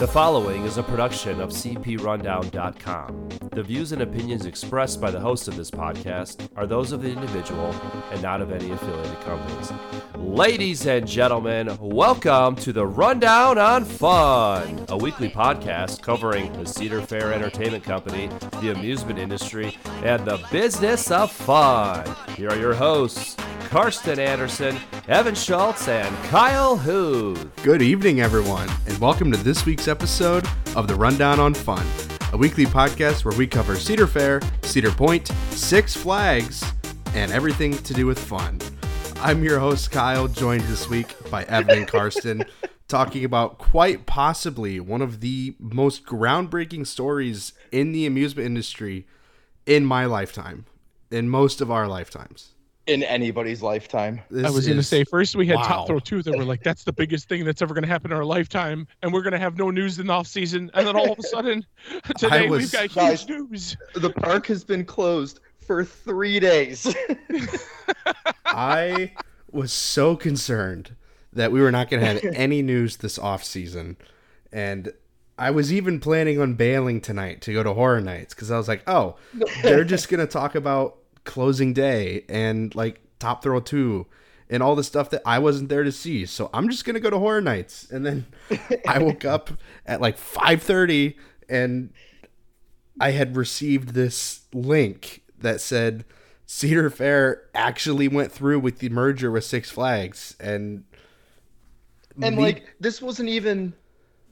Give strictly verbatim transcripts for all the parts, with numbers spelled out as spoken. The following is a production of C P rundown dot com. The views and opinions expressed by the host of this podcast are those of the individual and not of any affiliated companies. Ladies and gentlemen, welcome to the Rundown on Fun, a weekly podcast covering the Cedar Fair Entertainment Company, the amusement industry, and the business of fun. Here are your hosts, Karsten Anderson, Evan Schultz, and Kyle Hood. Good evening, everyone, and welcome to this week's episode of The Rundown on Fun, a weekly podcast where we cover Cedar Fair, Cedar Point, Six Flags, and everything to do with fun. I'm your host, Kyle, joined this week by Evan and Karsten, talking about quite possibly one of the most groundbreaking stories in the amusement industry in my lifetime, in most of our lifetimes. In anybody's lifetime. This I was going to say, first we had wow. Top Thrill two that were like, that's the biggest thing that's ever going to happen in our lifetime, and we're going to have no news in the off season, and then all of a sudden, today was, we've got huge guys, news. The park has been closed for three days. I was so concerned that we were not going to have any news this off season, and I was even planning on bailing tonight to go to Horror Nights, because I was like, oh, they're just going to talk about closing day and like Top Thrill two and all the stuff that I wasn't there to see, so I'm just gonna go to Horror Nights. And then I woke up at like five thirty and I had received this link that said Cedar Fair actually went through with the merger with Six Flags, and and the- like this wasn't even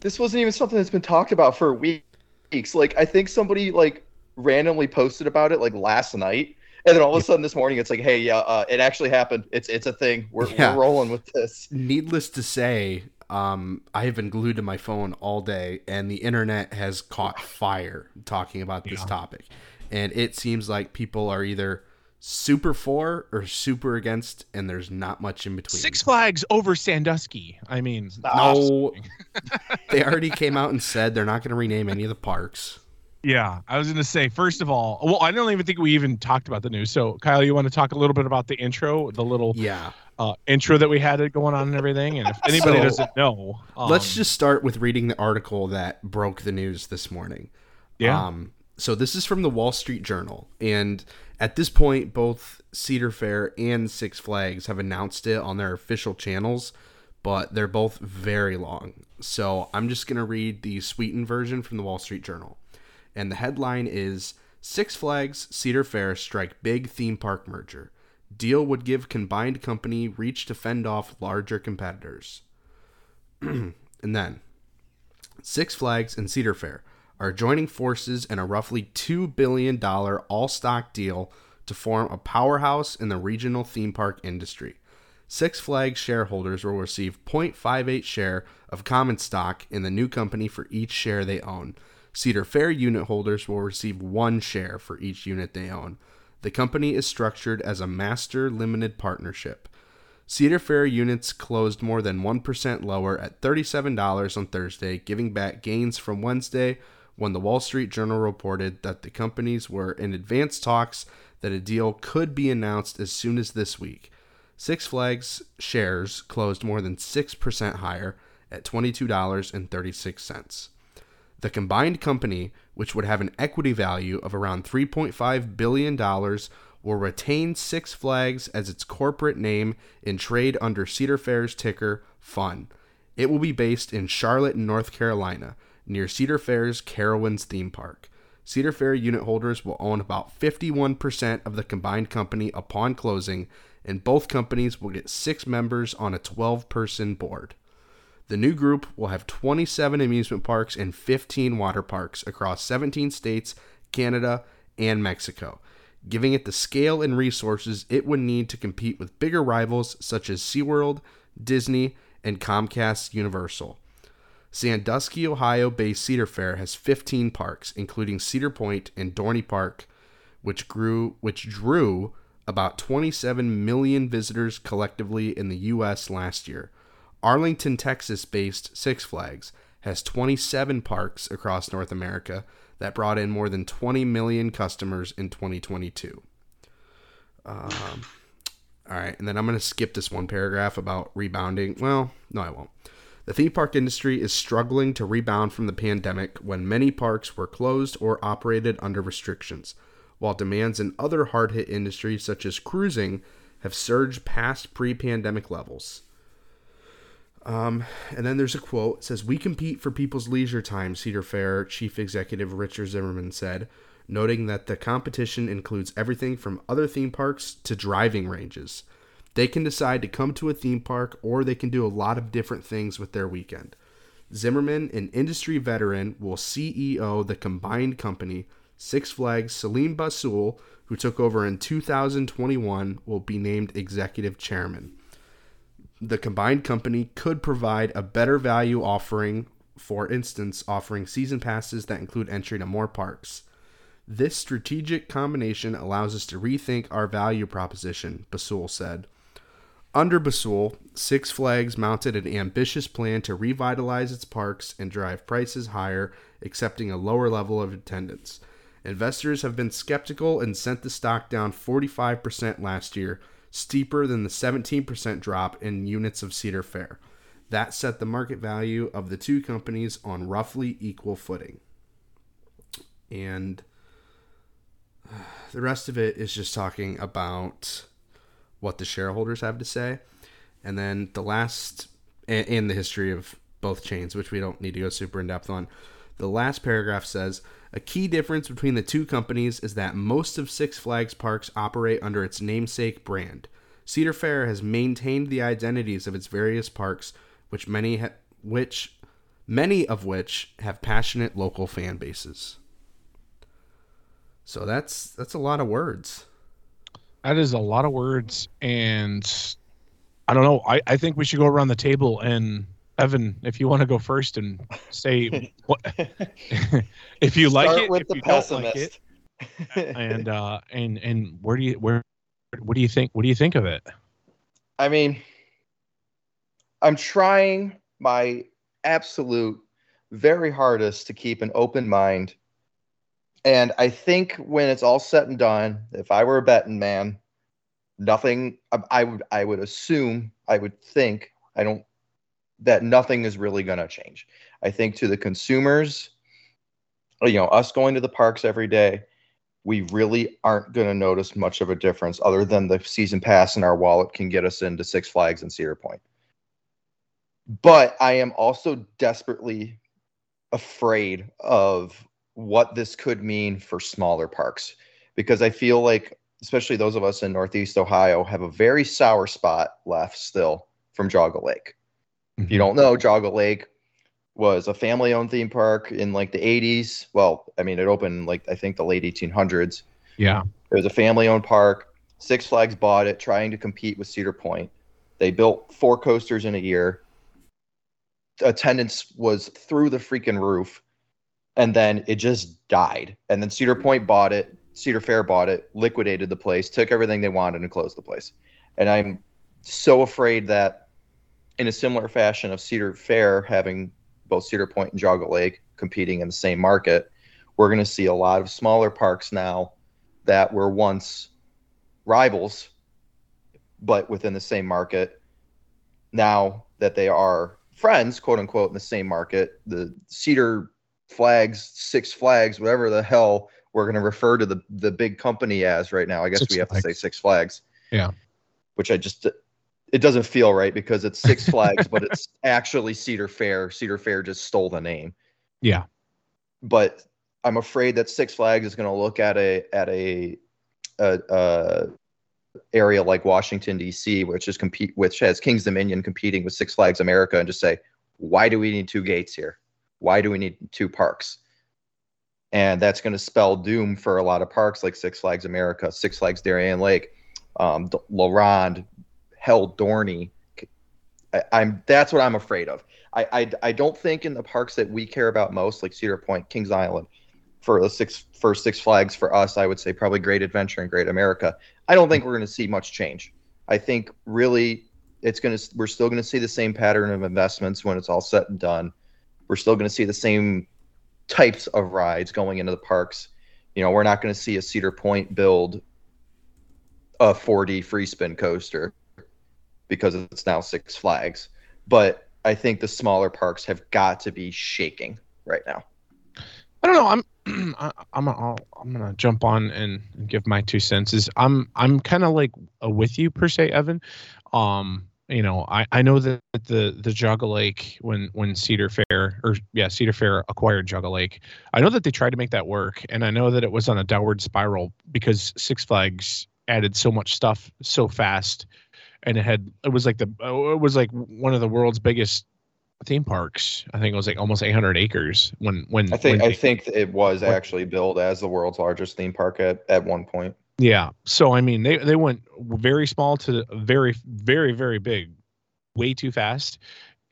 this wasn't even something that's been talked about for weeks. Like, I think somebody like randomly posted about it like last night. And then all of a sudden this morning, it's like, hey, yeah, uh, it actually happened. It's it's a thing. We're yeah. we're rolling with this. Needless to say, um, I have been glued to my phone all day, and the internet has caught fire talking about this yeah. topic. And it seems like people are either super for or super against, and there's not much in between. Six Flags over Sandusky. I mean, no, they already came out and said they're not going to rename any of the parks. Yeah, I was going to say, first of all, well, I don't even think we even talked about the news. So, Kyle, you want to talk a little bit about the intro, the little yeah. uh, intro that we had going on and everything? And if anybody so, doesn't know. Um, let's just start with reading the article that broke the news this morning. Yeah. Um, so this is from the Wall Street Journal. And at this point, both Cedar Fair and Six Flags have announced it on their official channels, but they're both very long. So I'm just going to read the sweetened version from the Wall Street Journal. And the headline is, Six Flags Cedar Fair strike big theme park merger. Deal would give combined company reach to fend off larger competitors. And then, Six Flags and Cedar Fair are joining forces in a roughly two billion dollars all-stock deal to form a powerhouse in the regional theme park industry. Six Flags shareholders will receive zero point five eight share of common stock in the new company for each share they own. Cedar Fair unit holders will receive one share for each unit they own. The company is structured as a master limited partnership. Cedar Fair units closed more than one percent lower at thirty-seven dollars on Thursday, giving back gains from Wednesday when the Wall Street Journal reported that the companies were in advanced talks that a deal could be announced as soon as this week. Six Flags shares closed more than six percent higher at twenty-two dollars and thirty-six cents. The combined company, which would have an equity value of around three point five billion dollars, will retain Six Flags as its corporate name and trade under Cedar Fair's ticker, FUN. It will be based in Charlotte, North Carolina, near Cedar Fair's Carowinds theme park. Cedar Fair unit holders will own about fifty-one percent of the combined company upon closing, and both companies will get six members on a twelve-person board. The new group will have twenty-seven amusement parks and fifteen water parks across seventeen states, Canada, and Mexico, giving it the scale and resources it would need to compete with bigger rivals such as SeaWorld, Disney, and Comcast Universal. Sandusky, Ohio-based Cedar Fair has fifteen parks, including Cedar Point and Dorney Park, which grew, which drew about twenty-seven million visitors collectively in the U S last year. Arlington, Texas-based Six Flags has twenty-seven parks across North America that brought in more than twenty million customers in twenty twenty-two. Um, all right, and then I'm going to skip this one paragraph about rebounding. Well, no, I won't. The theme park industry is struggling to rebound from the pandemic when many parks were closed or operated under restrictions, while demands in other hard-hit industries such as cruising have surged past pre-pandemic levels. Um, and then there's a quote. It says, "We compete for people's leisure time," Cedar Fair Chief Executive Richard Zimmerman said, noting that the competition includes everything from other theme parks to driving ranges. They can decide to come to a theme park, or they can do a lot of different things with their weekend. Zimmerman, an industry veteran, will C E O the combined company. Six Flags' Selim Bassoul, who took over in two thousand twenty-one, will be named executive chairman. The combined company could provide a better value offering, for instance, offering season passes that include entry to more parks. "This strategic combination allows us to rethink our value proposition," Bassoul said. Under Bassoul, Six Flags mounted an ambitious plan to revitalize its parks and drive prices higher, accepting a lower level of attendance. Investors have been skeptical and sent the stock down forty-five percent last year, steeper than the seventeen percent drop in units of Cedar Fair. That set the market value of the two companies on roughly equal footing. And the rest of it is just talking about what the shareholders have to say. And then the last, and the history of both chains, which we don't need to go super in depth on. The last paragraph says, "A key difference between the two companies is that most of Six Flags parks operate under its namesake brand. Cedar Fair has maintained the identities of its various parks, which many ha- which many of which have passionate local fan bases." So that's that's a lot of words. That is a lot of words, and I don't know. I, I think we should go around the table and, Evan, if you want to go first and say what, if you like it, if you don't like it, and uh, and and where do you where what do you think what do you think of it? I mean, I'm trying my absolute very hardest to keep an open mind, and I think when it's all said and done, if I were a betting man, nothing. I, I would I would assume I would think I don't. that nothing is really going to change. I think to the consumers, you know, us going to the parks every day, we really aren't going to notice much of a difference other than the season pass in our wallet can get us into Six Flags and Cedar Point. But I am also desperately afraid of what this could mean for smaller parks, because I feel like, especially those of us in Northeast Ohio, have a very sour spot left still from Geauga Lake. If you don't know, Geauga Lake was a family-owned theme park in like the eighties. Well, I mean, it opened like I think the late eighteen hundreds. Yeah. It was a family-owned park. Six Flags bought it, trying to compete with Cedar Point. They built four coasters in a year. Attendance was through the freaking roof. And then it just died. And then Cedar Point bought it. Cedar Fair bought it, liquidated the place, took everything they wanted and closed the place. And I'm so afraid that in a similar fashion of Cedar Fair having both Cedar Point and Geauga Lake competing in the same market, we're going to see a lot of smaller parks now that were once rivals, but within the same market. Now that they are friends, quote unquote, in the same market, the Cedar Flags, Six Flags, whatever the hell we're going to refer to the, the big company as right now. I guess Six we have Flags. to say Six Flags. Yeah. Which I just... It doesn't feel right because it's Six Flags, but it's actually Cedar Fair. Cedar Fair just stole the name. Yeah. But I'm afraid that Six Flags is going to look at a at a, a, a area like Washington, D C, which is compete which has Kings Dominion competing with Six Flags America and just say, why do we need two gates here? Why do we need two parks? And that's going to spell doom for a lot of parks like Six Flags America, Six Flags Darien Lake, um, La Ronde, Hell, Dorney. I, I'm that's what I'm afraid of. I, I I don't think in the parks that we care about most, like Cedar Point, Kings Island, for the six for Six Flags for us, I would say probably Great Adventure and Great America. I don't think we're going to see much change. I think really it's going to we're still going to see the same pattern of investments when it's all said and done. We're still going to see the same types of rides going into the parks. You know, we're not going to see a Cedar Point build a four D free spin coaster because it's now Six Flags. But I think the smaller parks have got to be shaking right now. I don't know. I'm, I, I'm, I'll, I'm gonna jump on and give my two cents. Is I'm, I'm kind of like a with you per se, Evan. Um, you know, I, I know that the the Geauga Lake when when Cedar Fair or yeah Cedar Fair acquired Geauga Lake, I know that they tried to make that work, and I know that it was on a downward spiral because Six Flags added so much stuff so fast, and it had it was like the it was like one of the world's biggest theme parks. I think it was like almost eight hundred acres when when I think when they, I think it was actually billed as the world's largest theme park at, at one point. Yeah. So I mean, they they went very small to very very very big, way too fast,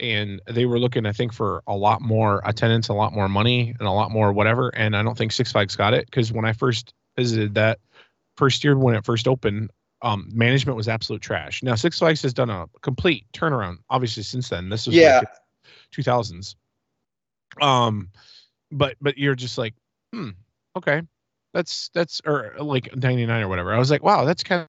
and they were looking I think for a lot more attendance, a lot more money, and a lot more whatever. And I don't think Six Flags got it because when I first visited that first year when it first opened, Um, management was absolute trash. Now Six Flags has done a complete turnaround, obviously since then. This was yeah. like two thousands. Um, but but you're just like, hmm, okay, that's that's or like ninety-nine or whatever. I was like, wow, that's kind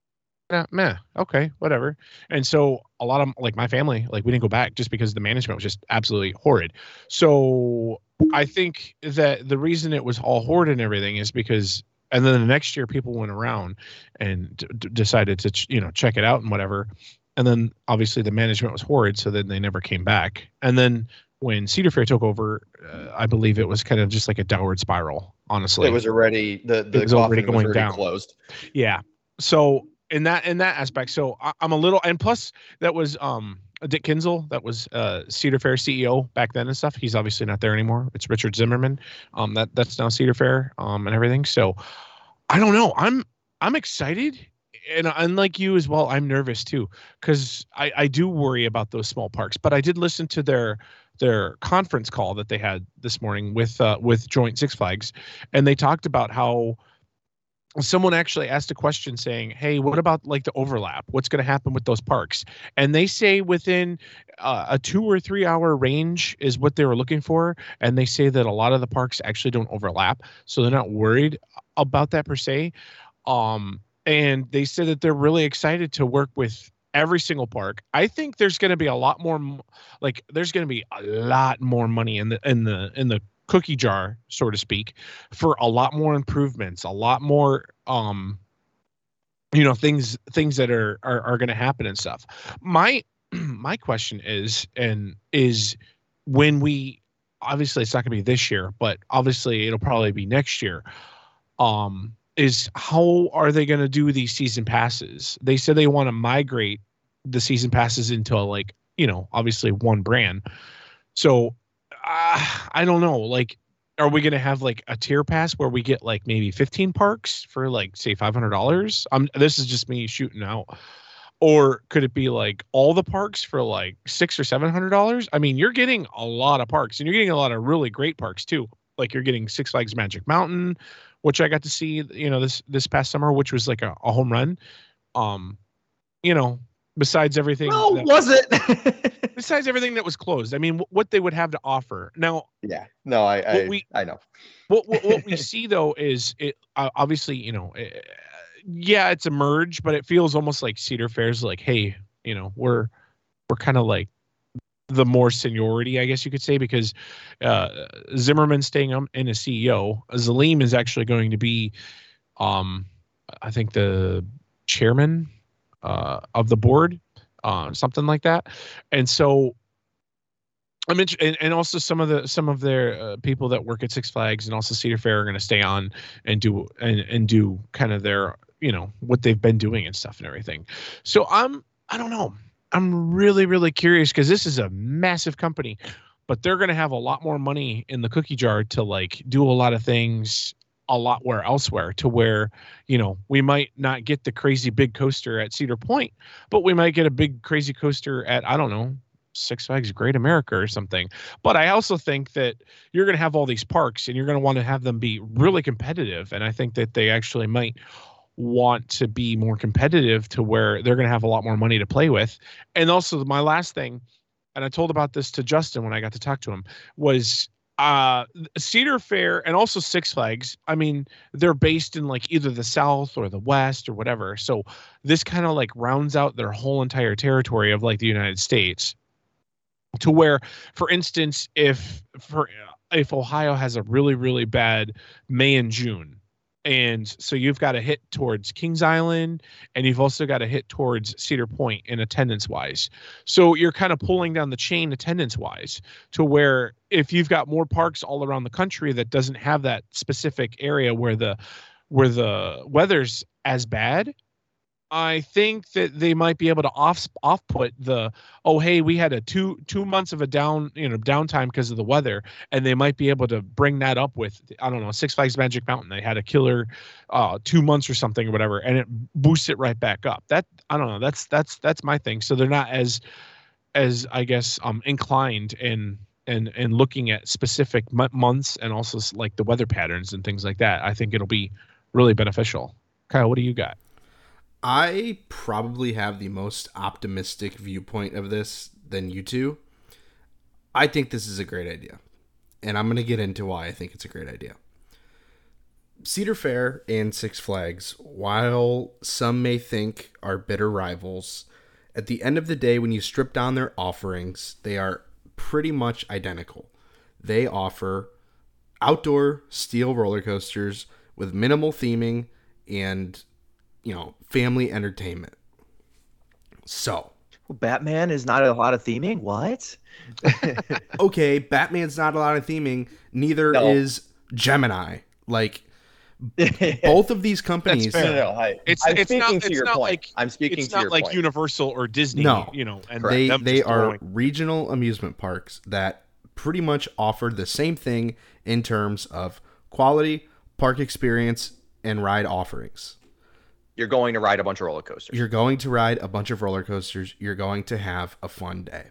of meh. Okay, whatever. And so a lot of like my family, like we didn't go back just because the management was just absolutely horrid. So I think that the reason it was all horrid and everything is because. And then the next year, people went around and d- decided to, ch- you know, check it out and whatever. And then obviously the management was horrid, so then they never came back. And then when Cedar Fair took over, uh, I believe it was kind of just like a downward spiral. Honestly, it was already the the was already going was already down. Closed. Yeah. So in that in that aspect, so I, I'm a little, and plus that was um Dick Kinzel, that was uh, Cedar Fair C E O back then and stuff. He's obviously not there anymore. It's Richard Zimmerman. Um, that that's now Cedar Fair. Um, and everything. So, I don't know. I'm I'm excited, and unlike you as well, I'm nervous too because I, I do worry about those small parks. But I did listen to their their conference call that they had this morning with uh, with Joint Six Flags, and they talked about how. Someone actually asked a question saying, hey, what about like the overlap? What's going to happen with those parks? And they say within uh, a two or three hour range is what they were looking for. And they say that a lot of the parks actually don't overlap. So they're not worried about that per se. Um, and they said that they're really excited to work with every single park. I think there's going to be a lot more like there's going to be a lot more money in the in the in the. cookie jar, so to speak, for a lot more improvements, a lot more, um, you know, things, things that are, are, are going to happen and stuff. My, my question is, and is when we, obviously it's not gonna be this year, but obviously it'll probably be next year. Um, is how are they going to do these season passes? They said they want to migrate the season passes into like, you know, obviously one brand. So, Uh, I don't know. Like, are we going to have like a tier pass where we get like maybe fifteen parks for like, say five hundred dollars? Um, this is just me shooting out. Or could it be like all the parks for like six or seven hundred dollars? I mean, you're getting a lot of parks and you're getting a lot of really great parks too. Like you're getting Six Flags Magic Mountain, which I got to see, you know, this, this past summer, which was like a, a home run. Um, you know, Besides everything, oh, that, was it? besides everything that was closed, I mean, w- what they would have to offer now. Yeah, no, I, I, we, I know. what, what what we see though is it uh, obviously, you know, uh, yeah, it's a merge, but it feels almost like Cedar Fair's like, hey, you know, we're we're kind of like the more seniority, I guess you could say, because uh, Zimmerman staying in as C E O, Selim is actually going to be, um, I think the chairman. Uh, of the board, uh, something like that, and so I'm int- and, and also some of the some of their uh, people that work at Six Flags and also Cedar Fair are going to stay on and do and and do kind of their you know what they've been doing and stuff and everything. So I'm I don't know I'm really really curious because this is a massive company, but they're going to have a lot more money in the cookie jar to like do a lot of things. A lot where elsewhere to where, you know, we might not get the crazy big coaster at Cedar Point, but we might get a big crazy coaster at, I don't know, Six Flags Great America or something. But I also think that you're going to have all these parks and you're going to want to have them be really competitive. And I think that they actually might want to be more competitive to where they're going to have a lot more money to play with. And also my last thing, and I told about this to Justin when I got to talk to him, was Uh, Cedar Fair and also Six Flags, I mean, they're based in like either the South or the West or whatever. So this kind of like rounds out their whole entire territory of like the United States to where, for instance, if for if Ohio has a really, really bad May and June, and so you've got to hit towards Kings Island, and you've also got to hit towards Cedar Point in attendance-wise. So you're kind of pulling down the chain attendance-wise to where if you've got more parks all around the country that doesn't have that specific area where the where the weather's as bad, I think that they might be able to off off put the, oh, hey, we had a two two months of a down, you know, downtime because of the weather. And they might be able to bring that up with, I don't know, Six Flags Magic Mountain. They had a killer uh, two months or something or whatever, and it boosts it right back up. That, I don't know. That's that's that's my thing. So they're not as as I guess um inclined in and and looking at specific m- months and also like the weather patterns and things like that. I think it'll be really beneficial. Kyle, what do you got? I probably have the most optimistic viewpoint of this than you two. I think this is a great idea, and I'm going to get into why I think it's a great idea. Cedar Fair and Six Flags, while some may think are bitter rivals, at the end of the day, when you strip down their offerings, they are pretty much identical. They offer outdoor steel roller coasters with minimal theming and, you know, family entertainment. So, well, Batman is not a lot of theming. What? Okay, Batman's not a lot of theming. Neither no. is Gemini. Like, both of these companies. No, no, I, it's I'm it's not. It's not point. like I'm speaking. It's to not your like point. Universal or Disney. No, you know, and they they are going. regional amusement parks that pretty much offer the same thing in terms of quality, park experience, and ride offerings. You're going to ride a bunch of roller coasters. You're going to ride a bunch of roller coasters. You're going to have a fun day.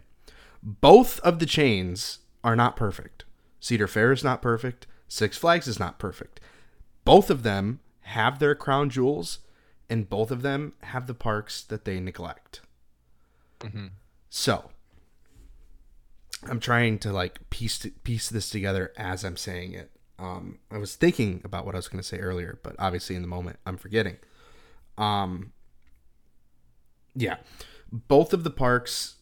Both of the chains are not perfect. Cedar Fair is not perfect. Six Flags is not perfect. Both of them have their crown jewels, and both of them have the parks that they neglect. Mm-hmm. So I'm trying to like piece piece this together as I'm saying it. Um, I was thinking about what I was going to say earlier, but obviously in the moment I'm forgetting. Um, yeah, both of the parks,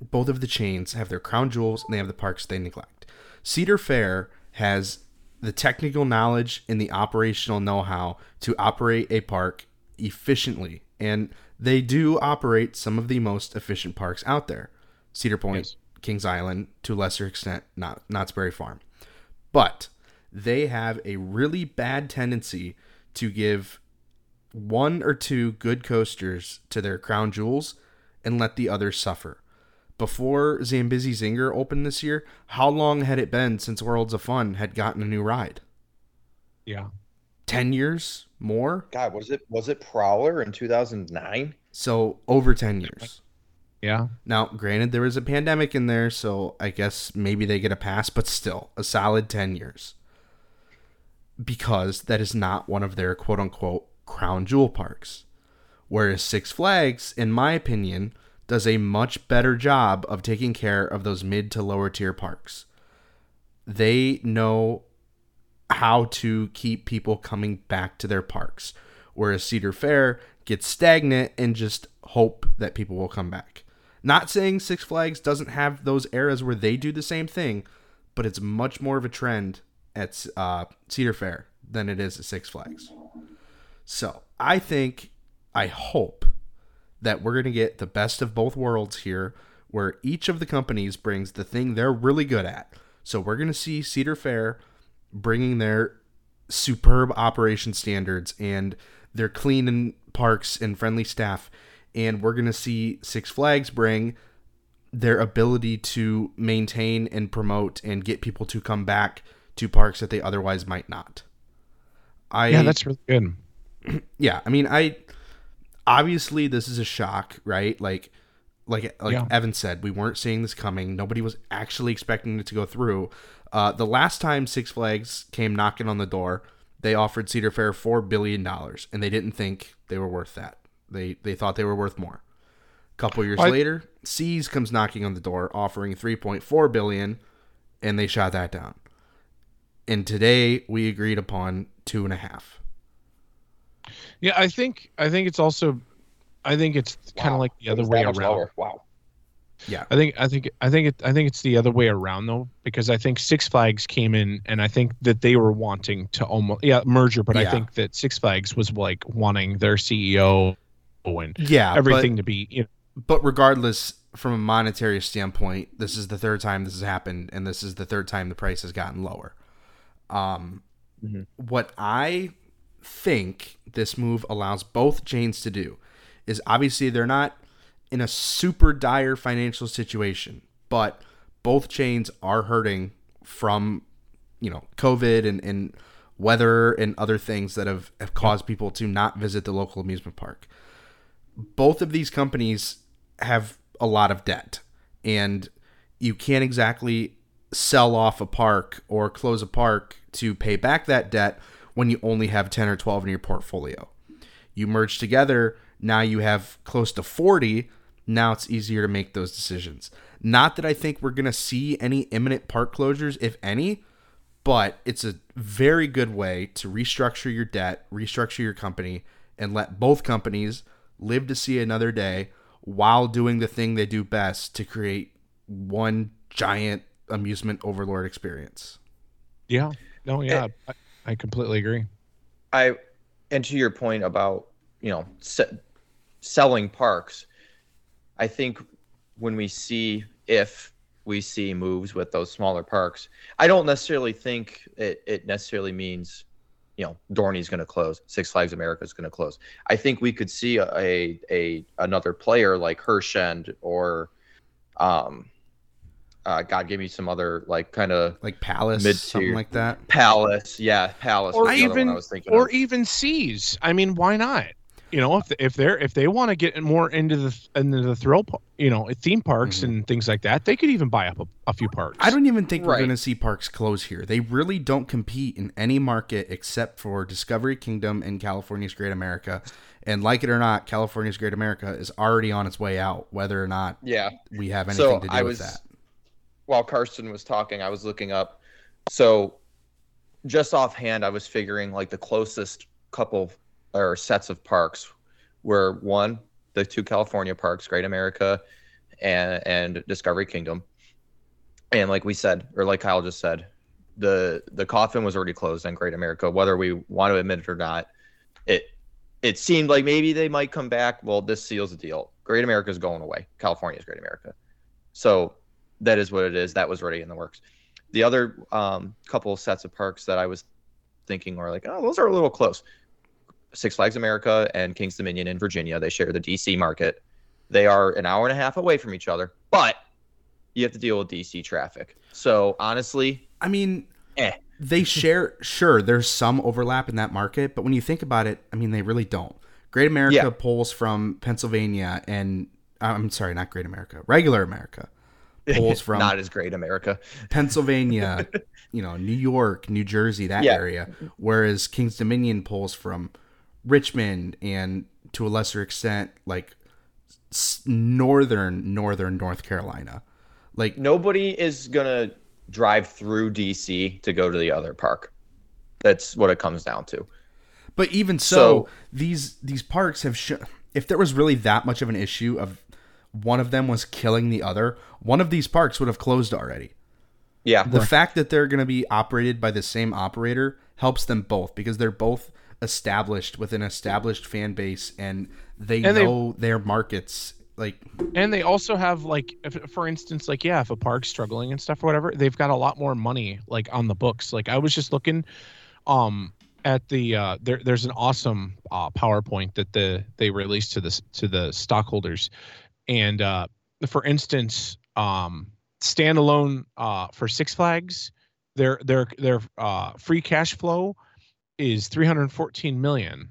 both of the chains have their crown jewels and they have the parks they neglect. Cedar Fair has the technical knowledge and the operational know-how to operate a park efficiently. And they do operate some of the most efficient parks out there. Cedar Point, yes. Kings Island, to a lesser extent, not Knott's Berry Farm. But they have a really bad tendency to give one or two good coasters to their crown jewels and let the others suffer. Before Zambezi Zinger opened this year, how long had it been since Worlds of Fun had gotten a new ride? Yeah. ten years more? God, was it was it Prowler in two thousand nine? So over ten years. Yeah. Now, granted, there was a pandemic in there, so I guess maybe they get a pass, but still a solid ten years. Because that is not one of their quote unquote crown jewel parks. Whereas Six Flags, in my opinion, does a much better job of taking care of those mid to lower tier parks. They know how to keep people coming back to their parks. Whereas Cedar Fair gets stagnant and just hope that people will come back. Not saying Six Flags doesn't have those eras where they do the same thing, but it's much more of a trend at uh, Cedar Fair than it is at Six Flags. So I think, I hope that we're going to get the best of both worlds here, where each of the companies brings the thing they're really good at. So we're going to see Cedar Fair bringing their superb operation standards and their clean and parks and friendly staff. And we're going to see Six Flags bring their ability to maintain and promote and get people to come back to parks that they otherwise might not. I, yeah, that's really good. Yeah, I mean, I obviously this is a shock, right? Like, like, like yeah. Evan said, we weren't seeing this coming. Nobody was actually expecting it to go through. Uh, the last time Six Flags came knocking on the door, they offered Cedar Fair four billion dollars, and they didn't think they were worth that. They they thought they were worth more. A couple years I... later, Seas comes knocking on the door, offering three point four billion, and they shot that down. And today we agreed upon two and a half. Yeah, I think I think it's also, I think it's wow. kind of like the other way around. Lower. Wow. Yeah, I think I think I think it, I think it's the other way around though, because I think Six Flags came in and I think that they were wanting to almost yeah merger, but yeah. I think that Six Flags was like wanting their C E O and yeah, everything but, to be. You know. But regardless, from a monetary standpoint, this is the third time this has happened, and this is the third time the price has gotten lower. Um, mm-hmm. What I think this move allows both chains to do is obviously they're not in a super dire financial situation, but both chains are hurting from, you know, COVID and, and weather and other things that have, have caused people to not visit the local amusement park. Both of these companies have a lot of debt, and you can't exactly sell off a park or close a park to pay back that debt when you only have ten or twelve in your portfolio. You merge together, now you have close to forty. Now it's easier to make those decisions. Not that I think we're going to see any imminent park closures, if any, but it's a very good way to restructure your debt, restructure your company, and let both companies live to see another day while doing the thing they do best to create one giant amusement overlord experience. Yeah. No, yeah. And, I, I completely agree. I and to your point about, you know, se- selling parks, I think when we see, if we see moves with those smaller parks, I don't necessarily think it, it necessarily means, you know, Dorney's going to close, Six Flags America is going to close. I think we could see a, a, a another player like Herschend or, um, uh, God, give me some other like kind of like Palace, mid-tier. Something like that. Palace, yeah, Palace. Or even, I was thinking or of. even Seas. I mean, why not? You know, if if they're if they want to get more into the into the thrill, you know, theme parks mm-hmm. and things like that, they could even buy up a, a few parks. I don't even think right. we're going to see parks close here. They really don't compete in any market except for Discovery Kingdom and California's Great America. And like it or not, California's Great America is already on its way out, whether or not yeah. we have anything so to do I was, with that. While Karsten was talking, I was looking up. So just offhand, I was figuring like the closest couple or sets of parks were one, the two California parks, Great America and and Discovery Kingdom. And like we said, or like Kyle just said, the the coffin was already closed on Great America, whether we want to admit it or not. It it seemed like maybe they might come back. Well, this seals the deal. Great America is going away. California's Great America. So that is what it is. That was already in the works. The other um, couple of sets of parks that I was thinking were like, oh, those are a little close. Six Flags America and Kings Dominion in Virginia. They share the D C market. They are an hour and a half away from each other, but you have to deal with D C traffic. So honestly, I mean, eh. they share. Sure, there's some overlap in that market, but when you think about it, I mean, they really don't. Great America yeah. pulls from Pennsylvania, and I'm sorry, not Great America, regular America pulls from not as Great America, Pennsylvania, you know, New York, New Jersey, that yeah. area. Whereas Kings Dominion pulls from Richmond and to a lesser extent like northern northern North Carolina. Like nobody is gonna drive through D C to go to the other park. That's what it comes down to. But even so, so these these parks have sh- if there was really that much of an issue of one of them was killing the other, one of these parks would have closed already. Yeah, the right. fact that they're going to be operated by the same operator helps them both because they're both established with an established fan base and they and know they, their markets like and they also have like if, for instance like yeah if a park's struggling and stuff or whatever, they've got a lot more money like on the books. Like I was just looking um at the uh there, there's an awesome uh PowerPoint that the they released to the to the stockholders, and uh for instance um standalone uh for Six Flags their their their uh free cash flow is three hundred fourteen million,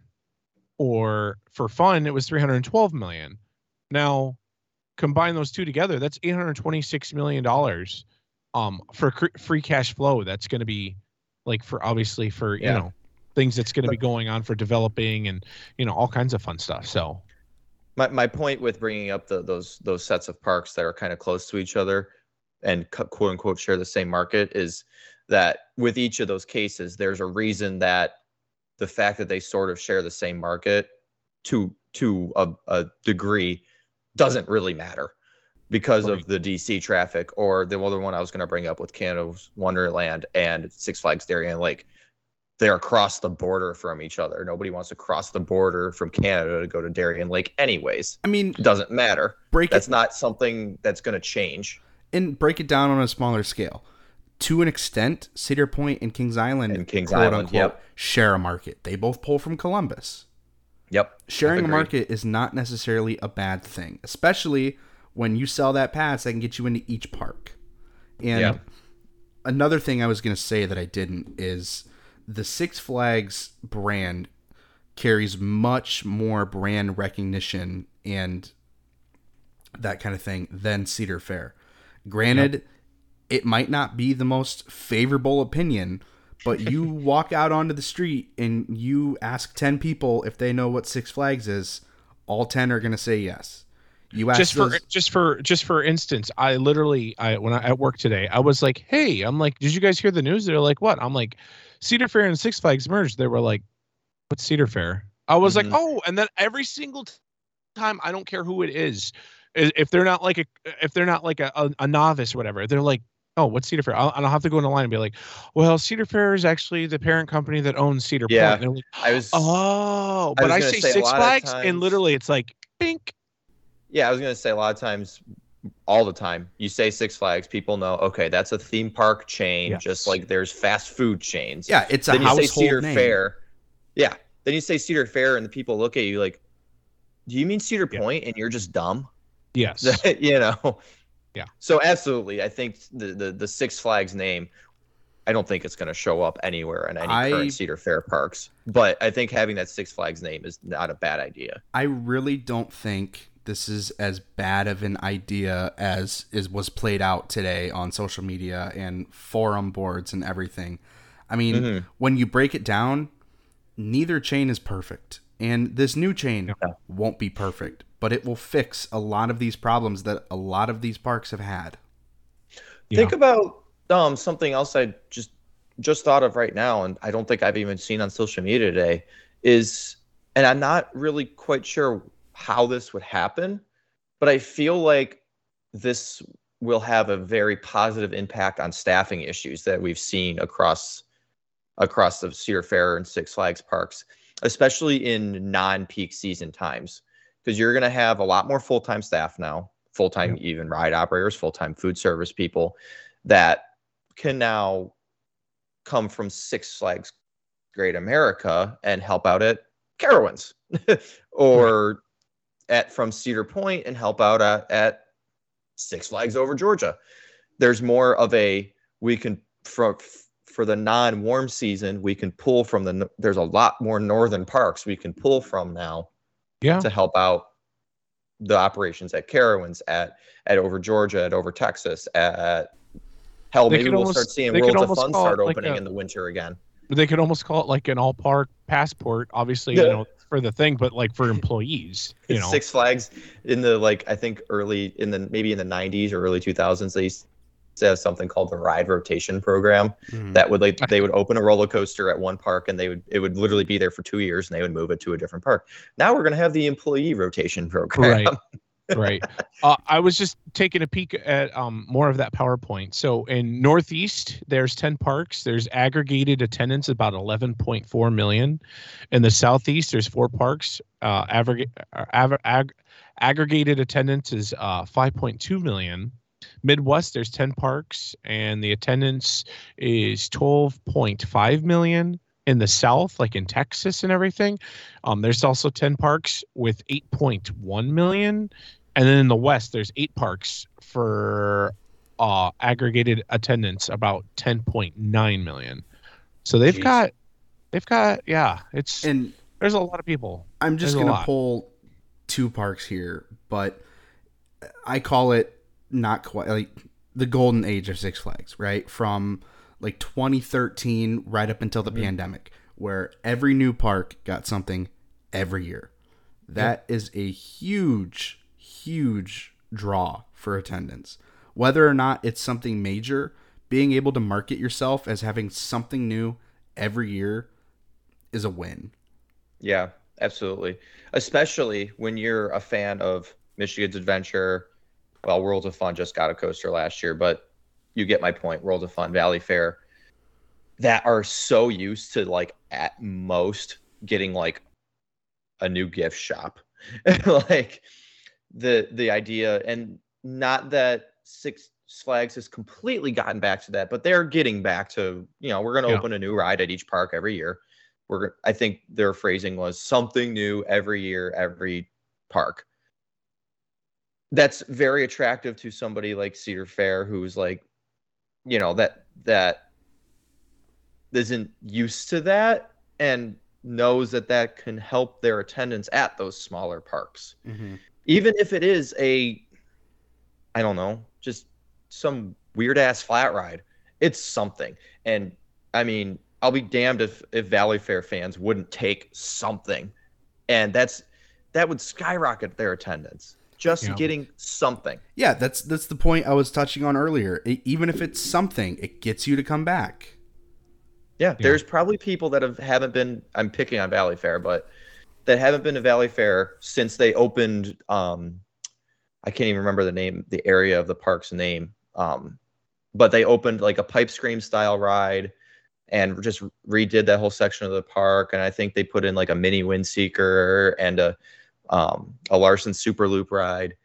or for fun it was three hundred twelve million. Now combine those two together, that's eight hundred twenty-six million dollars um for cr- free cash flow. That's going to be like for obviously for you yeah. know things that's going to be going on for developing and you know all kinds of fun stuff. So my my point with bringing up the, those those sets of parks that are kind of close to each other and quote unquote share the same market is that with each of those cases, there's a reason that the fact that they sort of share the same market to to a, a degree doesn't really matter. because right. of the D C traffic, or the other one I was going to bring up with Canada's Wonderland and Six Flags Darien Lake. They're across the border from each other. Nobody wants to cross the border from Canada to go to Darien Lake anyways. I mean, it doesn't matter. Break that's it, not something that's going to change. And break it down on a smaller scale. To an extent, Cedar Point and Kings Island, and Kings quote Island, unquote, yep. share a market. They both pull from Columbus. Yep. Sharing a market is not necessarily a bad thing, especially when you sell that pass, that can get you into each park. And yep. another thing I was going to say that I didn't is... the Six Flags brand carries much more brand recognition and that kind of thing than Cedar Fair. Granted, yep. it might not be the most favorable opinion, but you walk out onto the street and you ask ten people if they know what Six Flags is, all ten are going to say yes. You ask just for those... just for just for instance, I literally I when I at work today, I was like, "Hey, I'm like, did you guys hear the news?" They're like, "What?" I'm like, Cedar Fair and Six Flags merged. They were like, what's Cedar Fair? I was mm-hmm. like, oh, and then every single t- time, I don't care who it is, if they're not like a, if they're not like a, a, a novice or whatever, they're like, oh, what's Cedar Fair? I'll, I'll have to go in a line and be like, well, Cedar Fair is actually the parent company that owns Cedar yeah. Point. And like, I was, oh, but I, I say, say Six Flags times, and literally it's like, bink. Yeah, I was going to say a lot of times, all the time, you say Six Flags, people know, okay, that's a theme park chain, yes. just like there's fast food chains. Yeah, it's a then you household say Cedar name. Fair. Yeah, then you say Cedar Fair, and the people look at you like, do you mean Cedar yeah. Point? And you're just dumb. Yes. You know? Yeah. So absolutely, I think the, the, the Six Flags name, I don't think it's going to show up anywhere in any I, current Cedar Fair parks, but I think having that Six Flags name is not a bad idea. I really don't think... this is as bad of an idea as is was played out today on social media and forum boards and everything. I mean, mm-hmm. when you break it down, neither chain is perfect. And this new chain yeah. won't be perfect, but it will fix a lot of these problems that a lot of these parks have had. Think yeah. about um, something else I just just thought of right now, and I don't think I've even seen on social media today, is, and I'm not really quite sure how this would happen, but I feel like this will have a very positive impact on staffing issues that we've seen across across the Cedar Fair and Six Flags parks, especially in non-peak season times, because you're going to have a lot more full-time staff now, full-time yeah. even ride operators, full-time food service people that can now come from Six Flags Great America and help out at Carowinds or right. at from Cedar Point and help out uh, at Six Flags over Georgia. There's more of a, we can, for, for the non-warm season, we can pull from the, there's a lot more northern parks we can pull from now yeah. to help out the operations at Carowinds, at, at over Georgia, at over Texas, at, hell, they maybe we'll almost, start seeing Worlds of Fun start like opening a, in the winter again. They could almost call it like an all-park passport, obviously, yeah. you know, for the thing, but like for employees, you know. Six Flags in the, like, I think early in the, maybe in the nineties or early two thousands, they used to have something called the ride rotation program mm-hmm. that would like, they would open a roller coaster at one park and they would, it would literally be there for two years and they would move it to a different park. Now we're going to have the employee rotation program. Right. Right. Uh, I was just taking a peek at um, more of that PowerPoint. So in Northeast, there's ten parks. There's aggregated attendance about eleven point four million. In the Southeast, there's four parks. Uh, aggregate ag- ag- aggregated attendance is uh, five point two million. Midwest, there's ten parks, and the attendance is twelve point five million. In the South, like in Texas and everything, um, there's also ten parks with eight point one million. And then in the West, there's eight parks for uh, aggregated attendance, about ten point nine million. So they've Jeez. got, they've got, yeah, it's, and there's a lot of people. I'm just going to pull two parks here, but I call it not quite like the golden age of Six Flags, right? From like twenty thirteen right up until the mm-hmm. pandemic, where every new park got something every year. That yep. is a huge, huge draw for attendance. Whether or not it's something major, being able to market yourself as having something new every year is a win. Yeah, absolutely. Especially when you're a fan of Michigan's Adventure, well, Worlds of Fun just got a coaster last year, but you get my point. Worlds of Fun, Valley Fair, that are so used to, like, at most getting, like, a new gift shop. Like, the the idea, and not that Six Flags has completely gotten back to that, but they're getting back to, you know, we're going to yeah. open a new ride at each park every year. We're, I think their phrasing was something new every year, every park. That's very attractive to somebody like Cedar Fair, who's like, you know, that that isn't used to that and knows that that can help their attendance at those smaller parks. Mm-hmm. Even if it is a, I don't know, just some weird ass flat ride, it's something. And I mean, I'll be damned if, if Valley Fair fans wouldn't take something. And that's that would skyrocket their attendance. Just yeah. getting something. Yeah, that's that's the point I was touching on earlier. It, even if it's something, it gets you to come back. Yeah, yeah. There's probably people that have, haven't been, I'm picking on Valley Fair, but that haven't been to Valley Fair since they opened, um, I can't even remember the name, the area of the park's name, um, but they opened like a Pipe Scream style ride and just redid that whole section of the park. And I think they put in like a mini Windseeker and a um, a Larson Super Loop ride.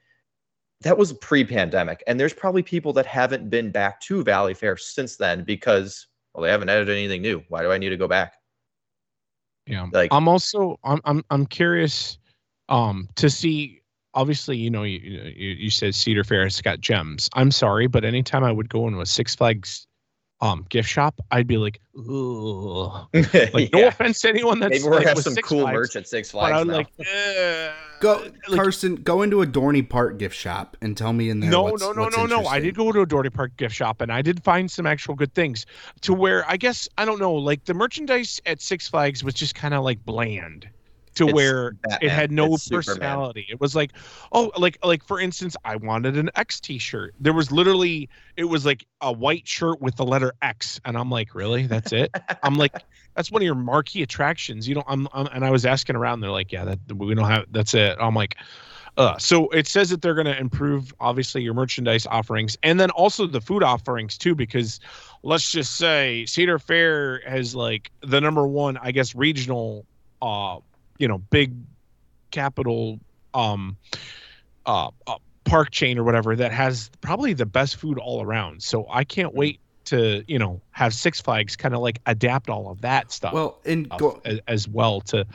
That was pre-pandemic. And there's probably people that haven't been back to Valley Fair since then because, well, they haven't added anything new. Why do I need to go back? Yeah. Like, I'm also, I'm, I'm, I'm curious, um, to see, obviously, you know, you, you, you said Cedar Fair has got gems. I'm sorry, but anytime I would go into a Six Flags um gift shop, I'd be like, ooh, like yeah. no offense to anyone that's maybe we're like, have some Six cool Flags, merch at Six Flags. But I would now. Like, eh. go like, Carson, go into a Dorney Park gift shop and tell me in there. No, what's, no, no, what's no, no. I did go to a Dorney Park gift shop and I did find some actual good things. To where I guess I don't know, like the merchandise at Six Flags was just kind of like bland. To it's where Batman. It had no it's personality. Superman. It was like, oh, like, like for instance, I wanted an X t-shirt. There was literally, it was like a white shirt with the letter X. And I'm like, really? That's it? I'm like, that's one of your marquee attractions. You know, I'm, I'm and I was asking around. They're like, yeah, that we don't have, that's it. I'm like, uh, so it says that they're going to improve, obviously, your merchandise offerings and then also the food offerings too, because let's just say Cedar Fair has like the number one, I guess, regional, uh, you know, big capital um, uh, uh, park chain or whatever that has probably the best food all around. So I can't wait to, you know, have Six Flags kind of like adapt all of that stuff. Well, and go, as, as well to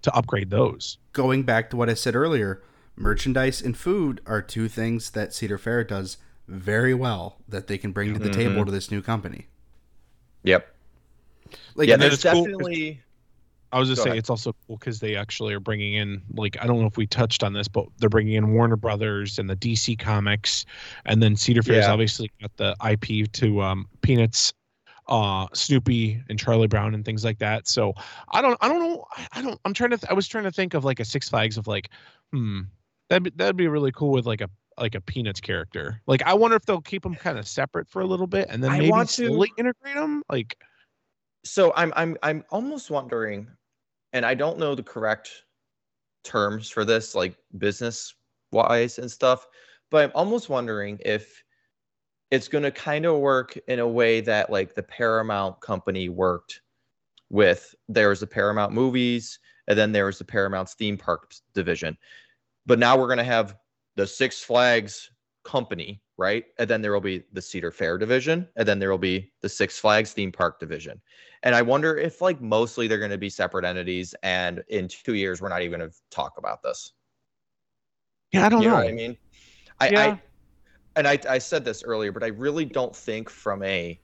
to upgrade those. Going back to what I said earlier, merchandise and food are two things that Cedar Fair does very well that they can bring to the mm-hmm. table to this new company. Yep. Like, yeah, there's definitely... Cool. I was just Go saying ahead. It's also cool because they actually are bringing in, like, I don't know if we touched on this, but they're bringing in Warner Brothers and the D C Comics, and then Cedar Fair's yeah. obviously got the I P to um, Peanuts, uh, Snoopy, and Charlie Brown and things like that. So I don't, I don't know, I don't. I'm trying to. Th- I was trying to think of like a Six Flags of like, hmm, that that'd be really cool with like a like a Peanuts character. Like I wonder if they'll keep them kind of separate for a little bit and then I maybe slowly to... integrate them. Like, so I'm I'm I'm almost wondering. And I don't know the correct terms for this, like business-wise and stuff, but I'm almost wondering if it's going to kind of work in a way that, like, the Paramount company worked with. There was the Paramount movies, and then there was the Paramount's theme park division. But now we're going to have the Six Flags company, right? And then there will be the Cedar Fair division, and then there will be the Six Flags theme park division. And I wonder if, like, mostly they're going to be separate entities, and in two years we're not even going to talk about this. Yeah, I don't you know. know what I mean, I, yeah. I and I, I said this earlier, but I really don't think from a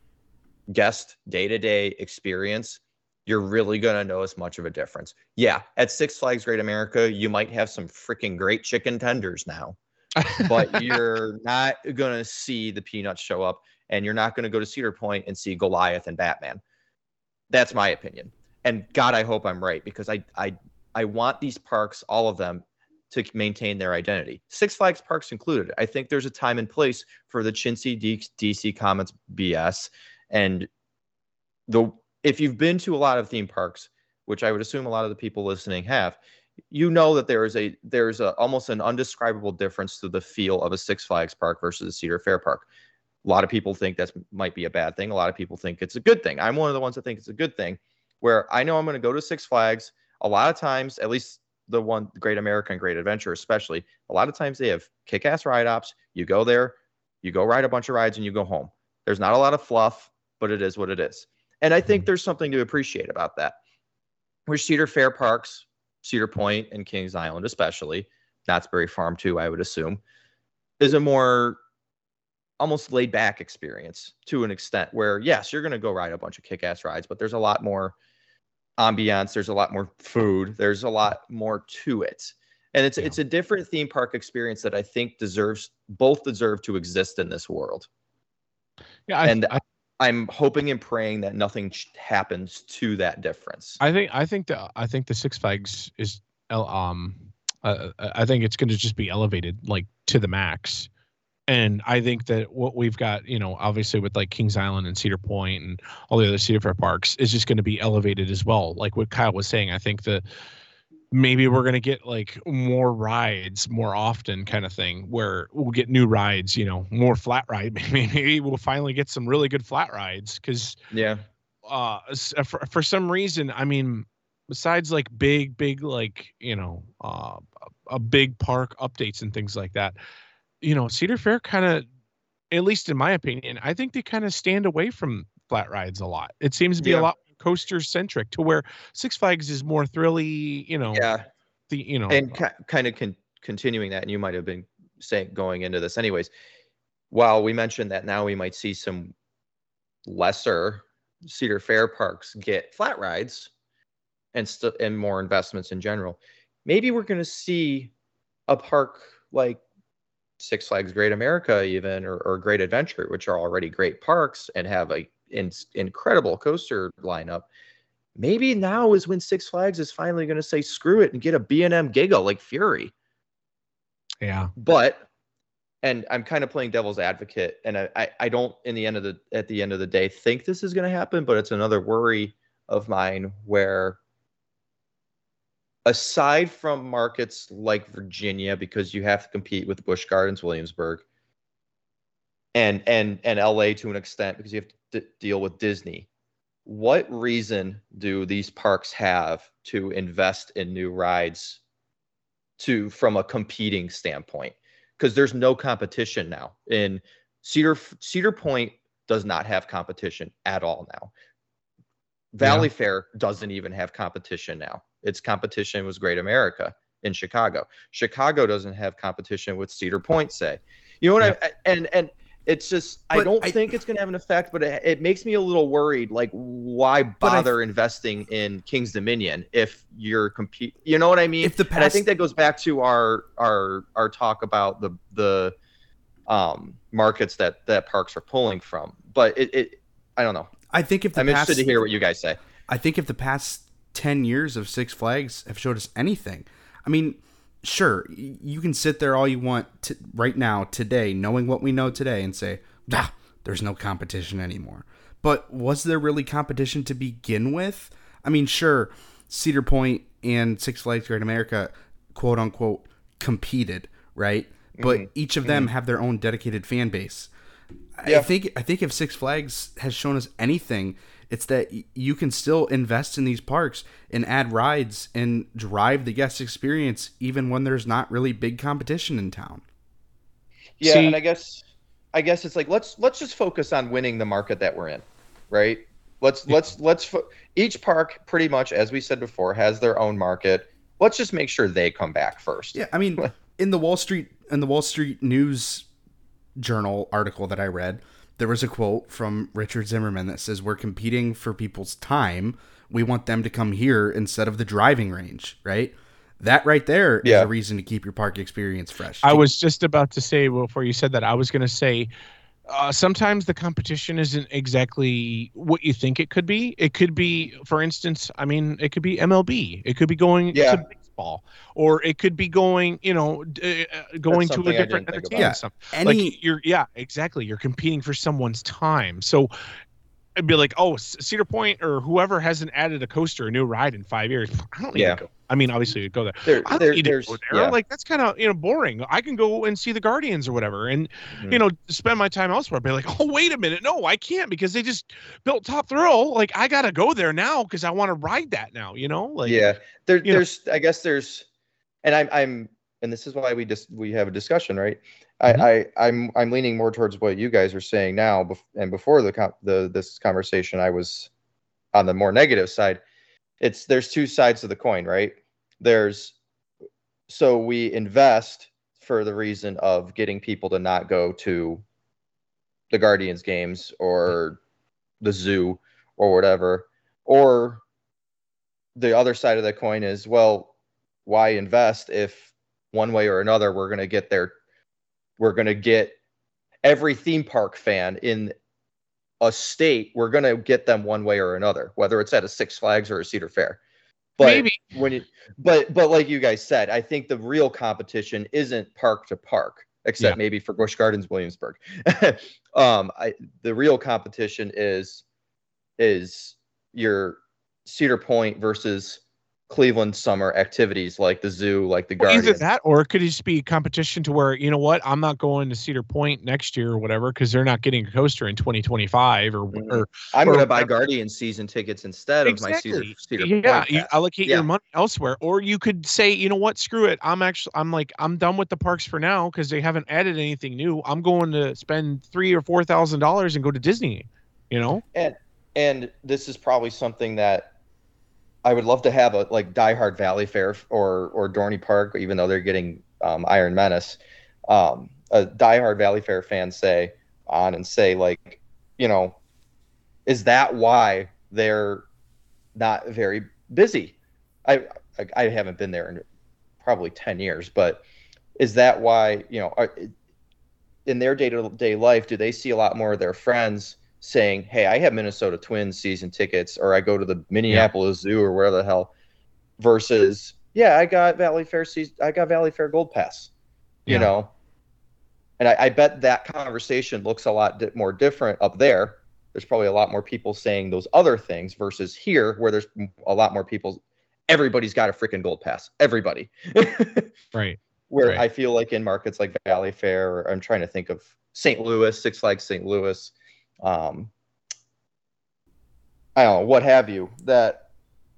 guest day-to-day experience you're really going to notice much of a difference. Yeah, at Six Flags Great America, you might have some freaking great chicken tenders now. But you're not going to see the Peanuts show up, and you're not going to go to Cedar Point and see Goliath and Batman. That's my opinion. And God, I hope I'm right, because I, I, I want these parks, all of them, to maintain their identity. Six Flags parks included. I think there's a time and place for the chintzy D C Comics B S. And the if you've been to a lot of theme parks, which I would assume a lot of the people listening have, you know that there is a there's a almost an indescribable difference to the feel of a Six Flags park versus a Cedar Fair park. A lot of people think that might be a bad thing. A lot of people think it's a good thing. I'm one of the ones that think it's a good thing, where I know I'm going to go to Six Flags. A lot of times, at least the one, Great America and Great Adventure especially, a lot of times they have kick-ass ride-ops. You go there, you go ride a bunch of rides, and you go home. There's not a lot of fluff, but it is what it is. And I think there's something to appreciate about that. Where Cedar Fair parks, Cedar Point and Kings Island especially, Knott's Berry Farm too, I would assume, is a more almost laid back experience to an extent where, yes, you're going to go ride a bunch of kick-ass rides, but there's a lot more ambiance. There's a lot more food. There's a lot more to it. And it's, yeah. it's a different theme park experience that I think deserves both deserve to exist in this world. Yeah. I, and I, I'm hoping and praying that nothing happens to that difference. I think, I think the, I think the Six Flags is, um, uh, I think it's going to just be elevated like to the max. And I think that what we've got, you know, obviously with like Kings Island and Cedar Point and all the other Cedar Fair parks is just going to be elevated as well. Like what Kyle was saying, I think that maybe we're going to get like more rides more often kind of thing where we'll get new rides, you know, more flat ride. Maybe we'll finally get some really good flat rides because yeah, uh, for, for some reason, I mean, besides like big, big, like, you know, uh, a big park updates and things like that, you know, Cedar Fair kind of, at least in my opinion, I think they kind of stand away from flat rides a lot. It seems to be yeah. a lot coaster centric to where Six Flags is more thrilly, you know, yeah. the, you know, and ca- kind of con- continuing that. And you might've been saying going into this anyways, while we mentioned that now we might see some lesser Cedar Fair parks get flat rides and st- and more investments in general, maybe we're going to see a park like Six Flags Great America even, or, or Great Adventure, which are already great parks and have a in, incredible coaster lineup. Maybe now is when Six Flags is finally going to say, screw it and get a B and M Giga like Fury. Yeah. But, and I'm kind of playing devil's advocate, and I, I, I don't, in the end of the, at the end of the day, think this is going to happen, but it's another worry of mine where, aside from markets like Virginia, because you have to compete with Busch Gardens, Williamsburg, and and and L A to an extent because you have to d- deal with Disney, what reason do these parks have to invest in new rides to from a competing standpoint? Because there's no competition now. In Cedar Cedar Point does not have competition at all now. Valley yeah. Fair doesn't even have competition now. Its competition was Great America in Chicago. Chicago doesn't have competition with Cedar Point, say. You know what yeah. I and and it's just but I don't I, think it's going to have an effect, but it, it makes me a little worried. Like, why bother I, investing in Kings Dominion if you're compete? You know what I mean? If the past- and I think that goes back to our our our talk about the the um, markets that that parks are pulling from. But it, it I don't know. I think if the I'm past- interested to hear what you guys say. I think if the past ten years of Six Flags have showed us anything. I mean, sure, you can sit there all you want to, right now, today, knowing what we know today, and say, ah, there's no competition anymore. But was there really competition to begin with? I mean, sure, Cedar Point and Six Flags Great America, quote unquote, competed, right? Mm-hmm. But each of them mm-hmm. have their own dedicated fan base. Yeah. I think I think if Six Flags has shown us anything, it's that you can still invest in these parks and add rides and drive the guest experience even when there's not really big competition in town. Yeah, See, and I guess I guess it's like let's let's just focus on winning the market that we're in, right? Let's yeah. let's let's fo- each park pretty much, as we said before, has their own market. Let's just make sure they come back first. Yeah, I mean, in the Wall Street in the Wall Street News Journal article that I read, there was a quote from Richard Zimmerman that says, we're competing for people's time. We want them to come here instead of the driving range, right? That right there yeah. is a reason to keep your park experience fresh. I was just about to say, before you said that, I was going to say, uh, sometimes the competition isn't exactly what you think it could be. It could be, for instance, I mean, it could be M L B. It could be going yeah. to baseball, or it could be going, you know, uh, going to a different entertainment. Yeah. Stuff. Any, like you're, yeah, exactly. You're competing for someone's time. So it'd be like, oh, Cedar Point or whoever hasn't added a coaster, a new ride in five years. I don't need yeah. to go. I mean, obviously you'd go there. There I don't need to go there. Yeah. Like, that's kind of, you know, boring. I can go and see the Guardians or whatever and, mm-hmm. you know, spend my time elsewhere. Be like, oh, wait a minute. No, I can't because they just built Top Thrill. Like, I got to go there now because I want to ride that now, you know? Like, yeah. There, there's, know. I guess there's, and I'm, I'm, and this is why we just, we have a discussion, right? Mm-hmm. I, I, I'm, I'm leaning more towards what you guys are saying now. And before the, the, this conversation, I was on the more negative side. It's there's two sides of the coin, right? There's so we invest for the reason of getting people to not go to the Guardians games or the zoo or whatever. Or the other side of the coin is, well, why invest if one way or another we're going to get there? We're going to get every theme park fan in a state, we're going to get them one way or another, whether it's at a Six Flags or a Cedar Fair. But Maybe. when you, but but like you guys said, I think the real competition isn't park to park, except yeah. maybe for Busch Gardens Williamsburg. um, I, the real competition is is your Cedar Point versus Cleveland summer activities like the zoo, like the well, Guardian. Either that, or it could just be competition to where, you know what, I'm not going to Cedar Point next year or whatever because they're not getting a coaster in twenty twenty-five or, mm-hmm. or I'm going to buy Guardian season tickets instead exactly. of my Cedar, Cedar yeah, Point. You allocate yeah. your money elsewhere. Or you could say, you know what, screw it. I'm actually, I'm like, I'm done with the parks for now because they haven't added anything new. I'm going to spend three or four thousand dollars and go to Disney. You know, and and this is probably something that. I would love to have a like diehard Valley Fair or or Dorney Park, even though they're getting um, Iron Menace. Um, a diehard Valley Fair fan say on and say like, you know, is that why they're not very busy? I I, I haven't been there in probably ten years, but is that why, you know, are, in their day to day life, do they see a lot more of their friends saying, hey, I have Minnesota Twins season tickets, or I go to the Minneapolis yeah. Zoo or wherever the hell, versus, yeah, I got Valley Fair season, I got Valley Fair Gold Pass, you yeah. know? And I, I bet that conversation looks a lot di- more different up there. There's probably a lot more people saying those other things versus here where there's a lot more people. Everybody's got a freaking Gold Pass. Everybody. right. Where right. I feel like in markets like Valley Fair, or I'm trying to think of Saint Louis, Six Flags Saint Louis, um I don't know, what have you, that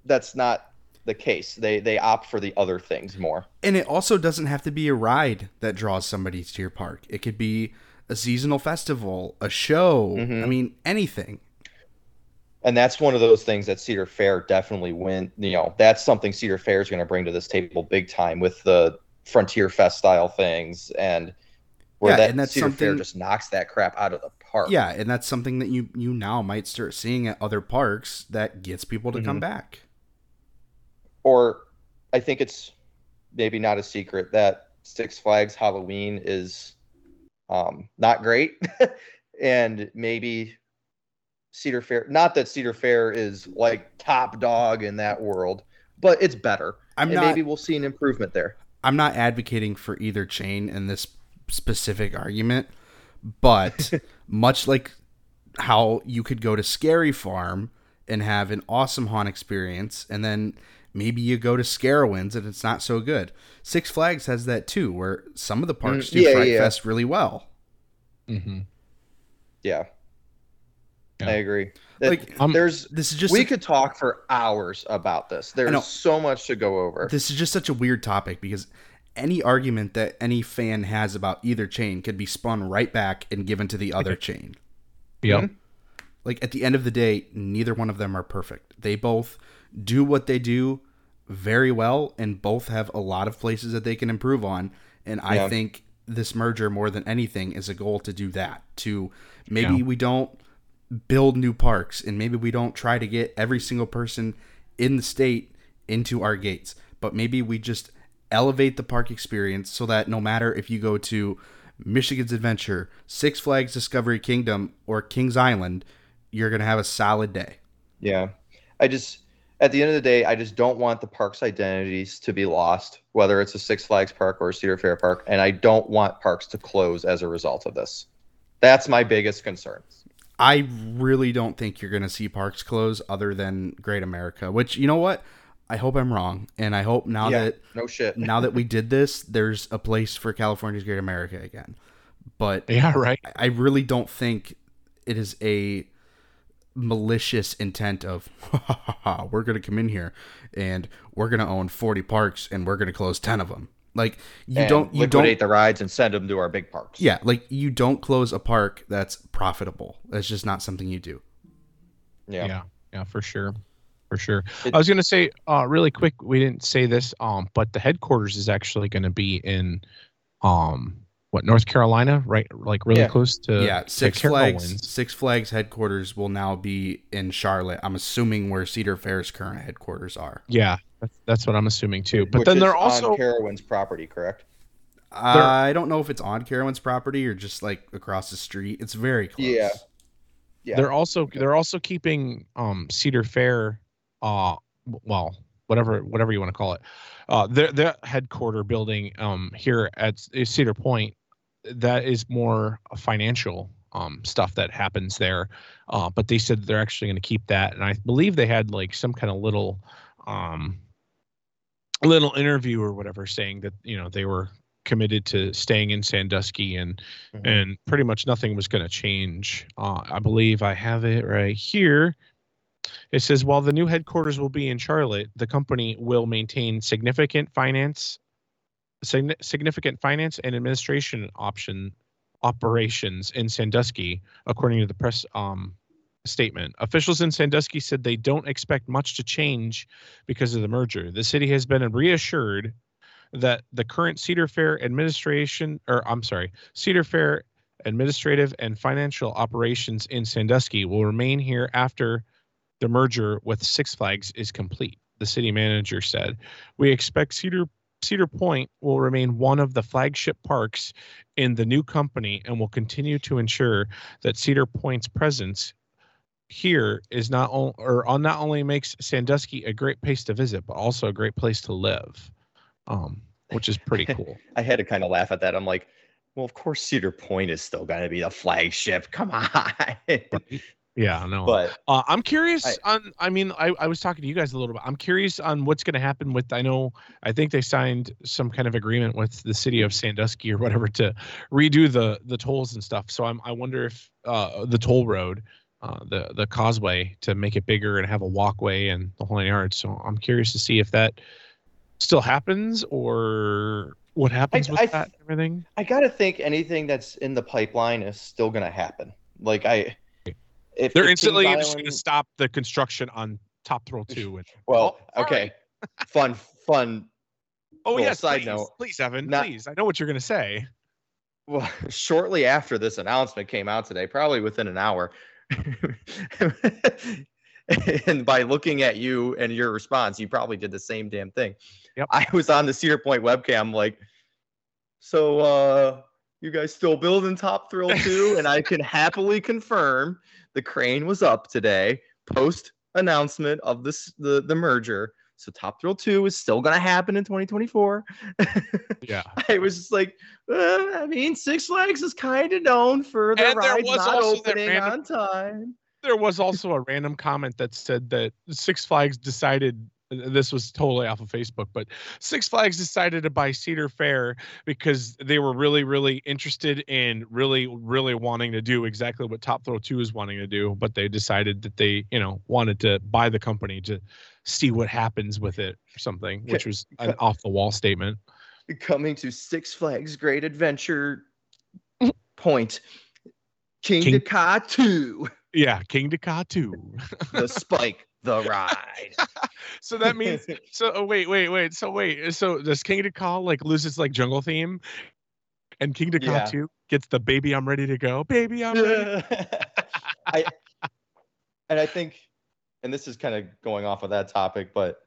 that's not the case. They they opt for the other things more. And it also doesn't have to be a ride that draws somebody to your park. It could be a seasonal festival, a show, mm-hmm. I mean, anything. And that's one of those things that Cedar Fair definitely win, you know, that's something Cedar Fair is going to bring to this table big time with the Frontier Fest style things, and where yeah, that and that's Cedar Fair just knocks that crap out of the park. Yeah, and that's something that you, you now might start seeing at other parks that gets people to mm-hmm. come back. Or I think it's maybe not a secret that Six Flags Halloween is um, not great. And maybe Cedar Fair, not that Cedar Fair is like top dog in that world, but it's better. I'm and not, maybe we'll see an improvement there. I'm not advocating for either chain in this specific argument, but much like how you could go to Scary Farm and have an awesome haunt experience, and then maybe you go to Carowinds and it's not so good. Six Flags has that too, where some of the parks mm, do yeah, Fright yeah. Fest really well. Mm-hmm. Yeah. yeah, I agree. Like, it, um, there's this is just we a, could talk for hours about this. There's so much to go over. This is just such a weird topic because any argument that any fan has about either chain could be spun right back and given to the other chain. Yeah. Like at the end of the day, neither one of them are perfect. They both do what they do very well, and both have a lot of places that they can improve on. And yeah. I think this merger, more than anything, is a goal to do that. To maybe yeah. we don't build new parks, and maybe we don't try to get every single person in the state into our gates, but maybe we just elevate the park experience so that no matter if you go to Michigan's Adventure, Six Flags Discovery Kingdom, or Kings Island, you're going to have a solid day. Yeah. I just, at the end of the day, I just don't want the park's identities to be lost, whether it's a Six Flags park or a Cedar Fair park. And I don't want parks to close as a result of this. That's my biggest concern. I really don't think you're going to see parks close other than Great America, which, you know what? I hope I'm wrong, and I hope now yeah, that no shit. now that we did this, there's a place for California's Great America again. But yeah, right. I really don't think it is a malicious intent of ha, ha, ha, ha, we're going to come in here and we're going to own forty parks and we're going to close ten of them. Like you and don't you liquidate don't, the rides and send them to our big parks. Yeah, like you don't close a park that's profitable. That's just not something you do. Yeah, yeah, yeah for sure. For sure. I was going to say uh, really quick, we didn't say this, um, but the headquarters is actually going to be in, um, what, North Carolina, right? Like really yeah. close to yeah. Six Flags. Six Flags headquarters will now be in Charlotte. I'm assuming where Cedar Fair's current headquarters are. Yeah, that's, that's what I'm assuming too. But Which then they're also on Carowinds property, correct? Uh, I don't know if it's on Carowinds property or just like across the street. It's very close. Yeah, yeah. They're also okay. they're also keeping um, Cedar Fair. Uh, well, whatever, whatever you want to call it, uh, their their headquarter building um here at Cedar Point, that is more financial um stuff that happens there, uh, but they said they're actually going to keep that, and I believe they had like some kind of little um little interview or whatever saying that you know they were committed to staying in Sandusky and mm-hmm. and pretty much nothing was going to change. Uh, I believe I have it right here. It says, while the new headquarters will be in Charlotte, the company will maintain significant finance, sig- significant finance and administration option operations in Sandusky, according to the press um, statement. Officials in Sandusky said they don't expect much to change because of the merger. The city has been reassured that the current Cedar Fair administration, or I'm sorry, Cedar Fair administrative and financial operations in Sandusky will remain here after the merger with Six Flags is complete, the city manager said. We expect Cedar Cedar Point will remain one of the flagship parks in the new company and will continue to ensure that Cedar Point's presence here is not on, or on not only makes Sandusky a great place to visit, but also a great place to live, um, which is pretty cool. I had to kind of laugh at that. I'm like, well, of course, Cedar Point is still going to be the flagship. Come on. Yeah, no. But uh, I'm curious I, on. I mean, I, I was talking to you guys a little bit. I'm curious on what's going to happen with. I know. I think they signed some kind of agreement with the city of Sandusky or whatever to redo the the tolls and stuff. So I'm. I wonder if uh, the toll road, uh, the the causeway, to make it bigger and have a walkway and the whole nine yards. So I'm curious to see if that still happens or what happens I, with I, that and everything. I gotta think anything that's in the pipeline is still going to happen. Like I. If they're instantly Island, just going to stop the construction on Top Thrill two. And, well, oh, okay. Right. fun, fun. Oh, well, yeah. Side please, note. Please, Evan. Not, please. I know what you're going to say. Well, shortly after this announcement came out today, probably within an hour, and by looking at you and your response, you probably did the same damn thing. Yep. I was on the Cedar Point webcam like, so uh, you guys still building Top Thrill two? And I can happily confirm the crane was up today, post announcement of this the, the merger. So Top Thrill two is still gonna happen in twenty twenty-four. Yeah, I was just like, uh, I mean, Six Flags is kind of known for their rides not opening random, on time. There was also a random comment that said that Six Flags decided. This was totally off of Facebook, but Six Flags decided to buy Cedar Fair because they were really, really interested in really, really wanting to do exactly what Top Thrill two is wanting to do. But they decided that they, you know, wanted to buy the company to see what happens with it or something, which was an off the wall statement. Coming to Six Flags Great Adventure Point, Kingda Ka two. Yeah, Kingda Ka two. The Spike. The ride. So that means so oh, wait wait wait so wait so does Kingda Ka like loses like jungle theme and Kingda Ka yeah. two gets the baby I'm ready to go baby I'm ready. I, and I think and this is kind of going off of that topic, but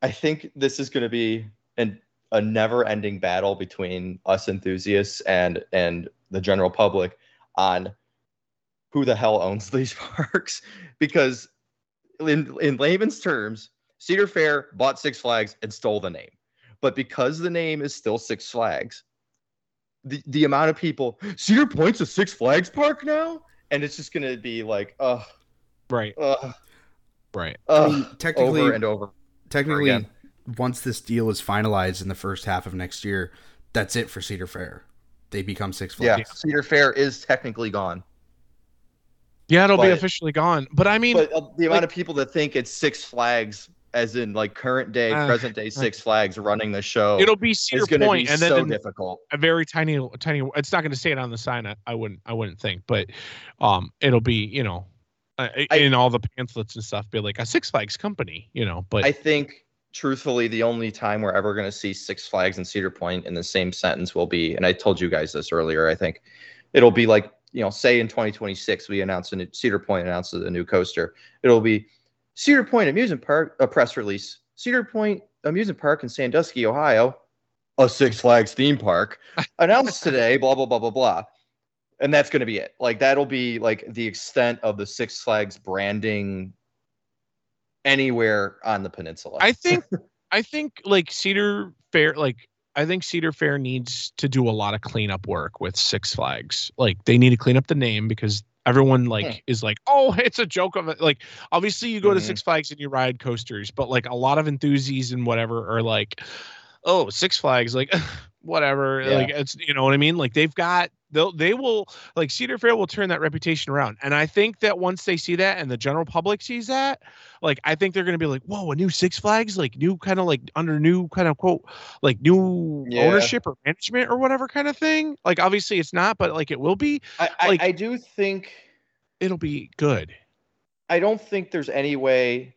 I think this is going to be an a never-ending battle between us enthusiasts and and the general public on who the hell owns these parks, because In, in layman's terms, Cedar Fair bought Six Flags and stole the name. But because the name is still Six Flags, the, the amount of people, Cedar Point's a Six Flags park now? And it's just going to be like, ugh. Right. Ugh. Right. Ugh, I mean, technically, over and over. technically, once this deal is finalized in the first half of next year, that's it for Cedar Fair. They become Six Flags. Yeah, Cedar Fair is technically gone. Yeah, it'll but, be officially gone. But I mean, but the amount like, of people that think it's Six Flags, as in like current day, uh, present day Six Flags running the show, it'll be Cedar Point, be and then so difficult. A very tiny, tiny. It's not going to say it on the sign. I, I wouldn't, I wouldn't think, but um, it'll be, you know, uh, I, in all the pamphlets and stuff, be like a Six Flags company, you know. But I think, truthfully, the only time we're ever going to see Six Flags and Cedar Point in the same sentence will be, and I told you guys this earlier, I think it'll be like, you know, say in twenty twenty-six, we announced a new, Cedar Point announces a new coaster. It'll be Cedar Point Amusement Park, a press release, Cedar Point Amusement Park in Sandusky, Ohio, a Six Flags theme park, announced today, blah, blah, blah, blah, blah. And that's going to be it. Like, that'll be like the extent of the Six Flags branding anywhere on the peninsula. I think, I think like Cedar Fair, like I think Cedar Fair needs to do a lot of cleanup work with Six Flags. Like, they need to clean up the name, because everyone like hmm. is like, oh, it's a joke of it. Like, obviously you go mm-hmm. to Six Flags and you ride coasters, but like a lot of enthusiasts and whatever are like, oh, Six Flags, like whatever. Yeah. Like, it's, you know what I mean? Like, they've got, they'll, they will, like, Cedar Fair will turn that reputation around. And I think that once they see that and the general public sees that, like, I think they're going to be like, whoa, a new Six Flags, like new kind of like under new kind of quote, like new yeah. ownership or management or whatever kind of thing. Like, obviously it's not, but like, it will be. I, I, like, I do think it'll be good. I don't think there's any way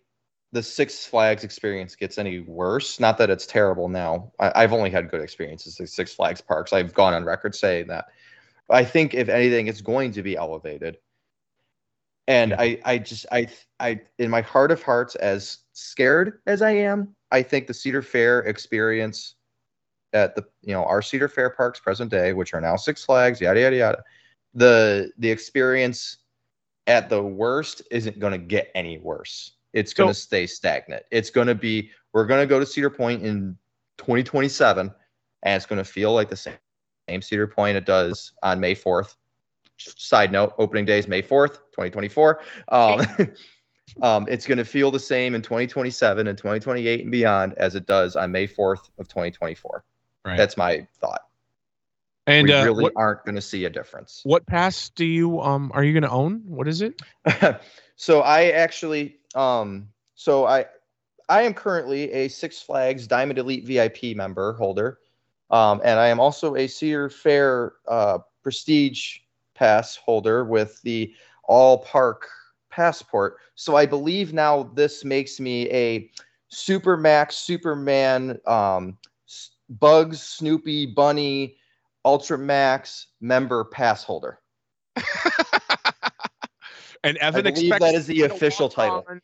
the Six Flags experience gets any worse. Not that it's terrible now. I, I've only had good experiences at Six Flags parks. I've gone on record saying that. I think if anything, it's going to be elevated. And I, I just, I, I, in my heart of hearts, as scared as I am, I think the Cedar Fair experience at the, you know, our Cedar Fair parks present day, which are now Six Flags, yada, yada, yada. The, the experience at the worst isn't going to get any worse. It's going to so, stay stagnant. It's going to be, we're going to go to Cedar Point in twenty twenty-seven and it's going to feel like the same. Name Cedar Point it does on May fourth. Side note, opening day is May fourth, twenty twenty-four. Um, um, it's going to feel the same in twenty twenty-seven and twenty twenty-eight and beyond as it does on May fourth of twenty twenty-four. Right. That's my thought. And we uh, really what, aren't going to see a difference. What pass do you um are you going to own? What is it? so I actually um so I I am currently a Six Flags Diamond Elite V I P member holder. Um, and I am also a Cedar Fair uh, Prestige Pass holder with the All Park Passport. So I believe now this makes me a Supermax, Superman, um, Bugs, Snoopy, Bunny, Ultramax member pass holder. And Evan I believe expects that is the official title. On.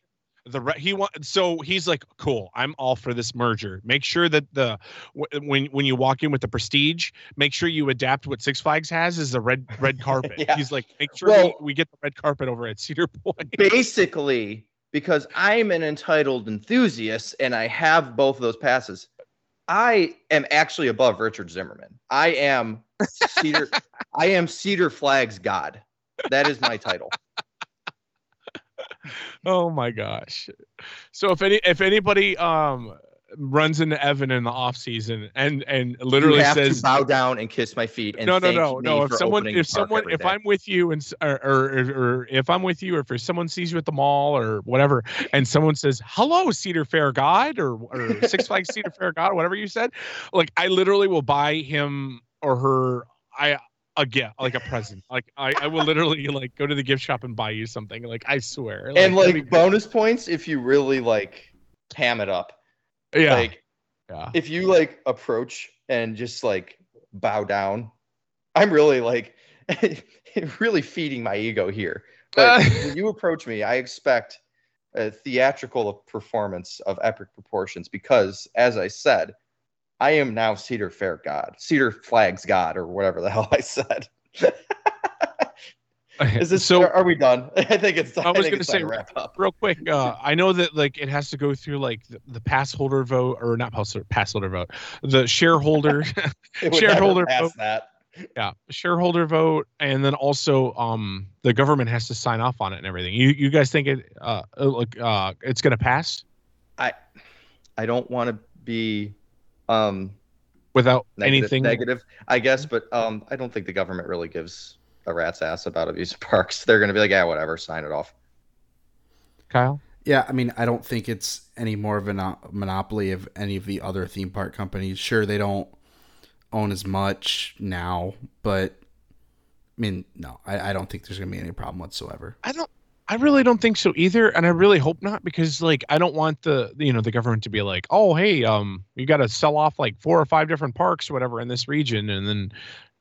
The re- he want so he's like, cool, I'm all for this merger. Make sure that the w- when when you walk in with the prestige, make sure you adapt what Six Flags has is the red red carpet. yeah. He's like, make sure well, we, we get the red carpet over at Cedar Point. Basically, because I'm an entitled enthusiast and I have both of those passes, I am actually above Richard Zimmerman. I am Cedar. I am Cedar Flags God. That is my title. Oh my gosh. So if any if anybody um runs into Evan in the off season and and literally you have says to bow down and kiss my feet and no no no no if someone if someone if day. I'm with you and or, or or if I'm with you or if someone sees you at the mall or whatever and someone says hello Cedar Fair God or, or Six Flags Cedar Fair God whatever you said, like I literally will buy him or her I a gift, like a present. Like I, I will literally like go to the gift shop and buy you something. Like I swear. Like, and like bonus points if you really like ham it up. Yeah. Like yeah. if you like approach and just like bow down. I'm really like really feeding my ego here. But uh, when you approach me, I expect a theatrical performance of epic proportions because, as I said, I am now Cedar Fair God, Cedar Flags God, or whatever the hell I said. Is this so? Are we done? I think it's time. I was going to say wrap up real quick. Uh, I know that like it has to go through like the, the pass holder vote, or not pass holder, pass holder vote, the shareholder shareholder vote. That. Yeah, shareholder vote, and then also um the government has to sign off on it and everything. You you guys think it uh look uh it's going to pass? I. I don't want to be um, without negative, anything negative, I guess. But um, I don't think the government really gives a rat's ass about abuse of parks. They're going to be like, yeah, whatever, sign it off. Kyle? Yeah, I mean, I don't think it's any more of a monopoly of any of the other theme park companies. Sure, they don't own as much now, but I mean, no, I, I don't think there's going to be any problem whatsoever. I don't. I really don't think so either, and I really hope not, because like I don't want the you know the government to be like, oh hey, um, you got to sell off like four or five different parks, or whatever, in this region, and then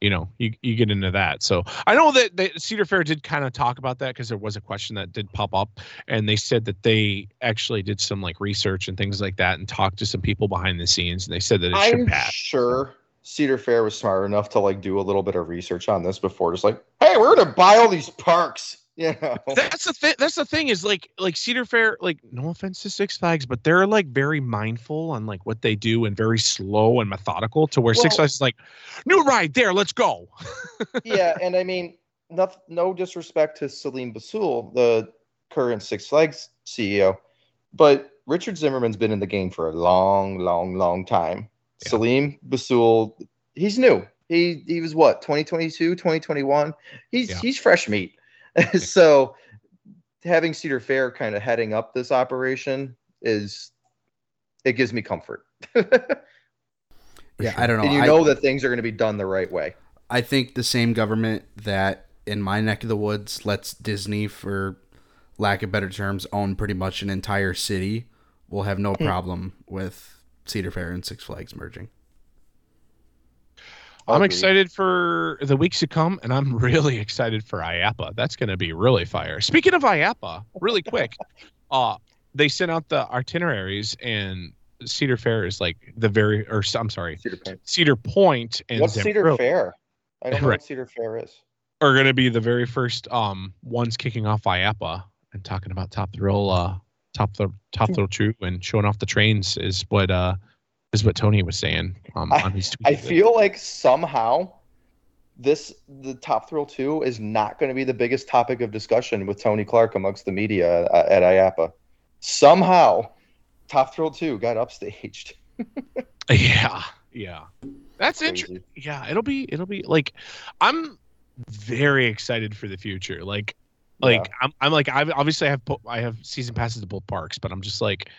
you know you you get into that. So I know that, that Cedar Fair did kind of talk about that, because there was a question that did pop up, and they said that they actually did some like research and things like that, and talked to some people behind the scenes, and they said that it I'm should pass. Sure. Cedar Fair was smart enough to like do a little bit of research on this before, just like, hey, we're gonna buy all these parks. Yeah, that's the thing. That's the thing is like like Cedar Fair, like no offense to Six Flags, but they're like very mindful on like what they do and very slow and methodical to where well, Six Flags is like new ride there, let's go. Yeah, and I mean, no, no disrespect to Selim Bassoul, the current Six Flags C E O, but Richard Zimmerman's been in the game for a long, long, long time. Yeah. Selim Bassoul, he's new. He he was what twenty twenty-two, twenty twenty-one. He's yeah. he's fresh meat. So having Cedar Fair kind of heading up this operation is it gives me comfort. Yeah, sure. I don't know. And you I, know that things are going to be done the right way. I think the same government that in my neck of the woods lets Disney, for lack of better terms, own pretty much an entire city will have no problem with Cedar Fair and Six Flags merging. I'm excited for the weeks to come, and I'm really excited for I A A P A. That's going to be really fire. Speaking of I A A P A, really quick, uh, they sent out the itineraries, and Cedar Fair is like the very, or I'm sorry, Cedar Point. Cedar Point and what's Zim- Cedar Fair? I don't know right. what Cedar Fair is. Are going to be the very first um, ones kicking off I A A P A and talking about Top Thrill, uh, Top Thrill, Top Thrill two, and showing off the trains is what. Uh, Is what Tony was saying um, I, on his tweet. I feel like somehow this the Top Thrill two is not going to be the biggest topic of discussion with Tony Clark amongst the media uh, at I A A P A. Somehow, Top Thrill two got upstaged. yeah, yeah, that's interesting. Yeah, it'll be it'll be like I'm very excited for the future. Like, like yeah. I'm I'm like I obviously I have I have season passes to both parks, but I'm just like.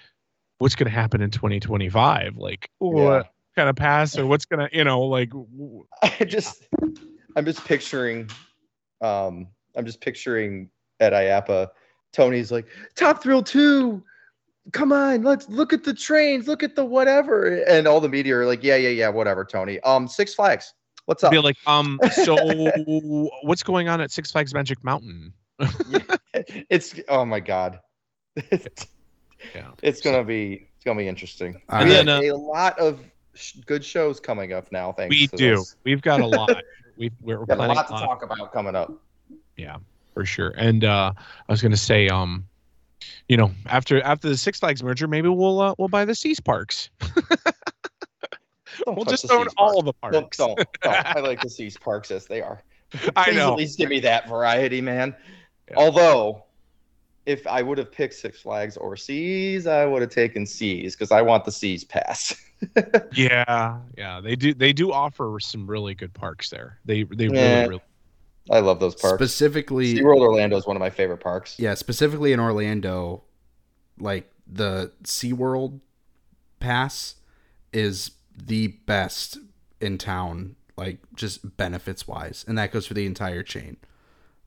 What's going to happen in twenty twenty-five? Like what yeah. kind of pass or what's going to, you know, like I just, I'm just picturing, um, I'm just picturing at I A A P A, Tony's like Top Thrill two. Come on. Let's look at the trains. Look at the, whatever. And all the media are like, yeah, yeah, yeah. Whatever. Tony. Um, Six Flags. What's up? Be like, um, so what's going on at Six Flags Magic Mountain? It's, oh my God. Yeah, it's gonna be it's gonna be interesting. And we then, have uh, a lot of sh- good shows coming up now. Thanks. We to do. This. We've got a lot. We've we're, we're got a lot to lot. talk about coming up. Yeah, for sure. And uh, I was gonna say, um, you know, after after the Six Flags merger, maybe we'll uh, we'll buy the Seas Parks. We'll just own all of the parks. Don't, don't, don't. I like the Seas Parks as they are. I know. At least give me that variety, man. Yeah. Although. If I would have picked Six Flags or Seas, I would have taken Seas because I want the Seas pass. yeah, yeah, they do. They do offer some really good parks there. They they yeah. really really. I love those parks. Specifically, SeaWorld Orlando is one of my favorite parks. Yeah, specifically in Orlando, like the SeaWorld pass is the best in town, like just benefits wise, and that goes for the entire chain.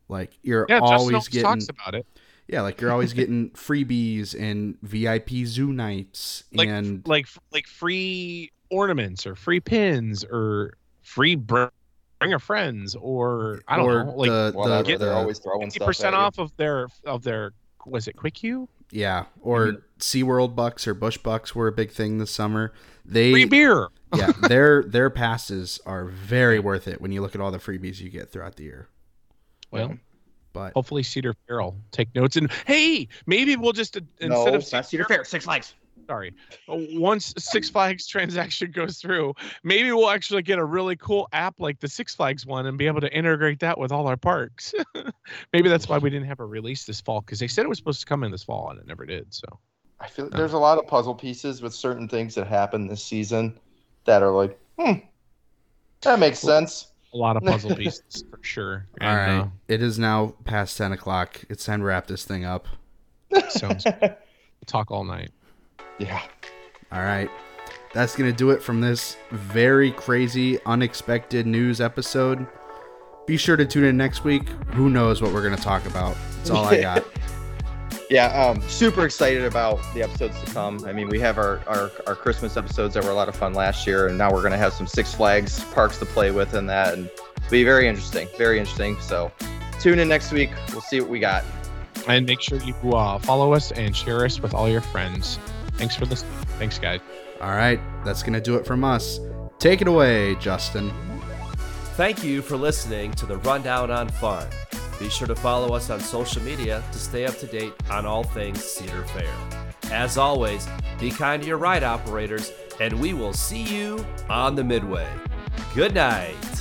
Like you're yeah, always getting talks about it. Yeah, like you're always getting freebies and V I P zoo nights like, and like like free ornaments or free pins or free bring a friends or I don't or know like the, well, the, they're always throwing fifty percent off of their of their was it Q U? Yeah, or mm-hmm. SeaWorld bucks or Busch bucks were a big thing this summer. They free beer. yeah, their their passes are very worth it when you look at all the freebies you get throughout the year. Well. Yeah. But hopefully Cedar Fair will take notes. And hey, maybe we'll just uh, no, instead of Cedar, Cedar Fair, Six Flags. Sorry. Once Six Flags transaction goes through, maybe we'll actually get a really cool app like the Six Flags one and be able to integrate that with all our parks. Maybe that's why we didn't have a release this fall because they said it was supposed to come in this fall and it never did. So I feel there's a lot of puzzle pieces with certain things that happen this season that are like, hmm, that makes sense. A lot of puzzle pieces for sure. All and, right. Uh, it is now past ten o'clock. It's time to wrap this thing up. Sounds good. We'll talk all night. Yeah. All right. That's going to do it from this very crazy, unexpected news episode. Be sure to tune in next week. Who knows what we're going to talk about? That's all I got. Yeah, um, super excited about the episodes to come. I mean, we have our, our, our Christmas episodes that were a lot of fun last year, and now we're going to have some Six Flags parks to play with in that, and it'll be very interesting, very interesting. So tune in next week. We'll see what we got. And make sure you uh, follow us and share us with all your friends. Thanks for listening. Thanks, guys. All right, that's going to do it from us. Take it away, Justin. Thank you for listening to the Rundown on Fun. Be sure to follow us on social media to stay up to date on all things Cedar Fair. As always, be kind to your ride operators, and we will see you on the Midway. Good night.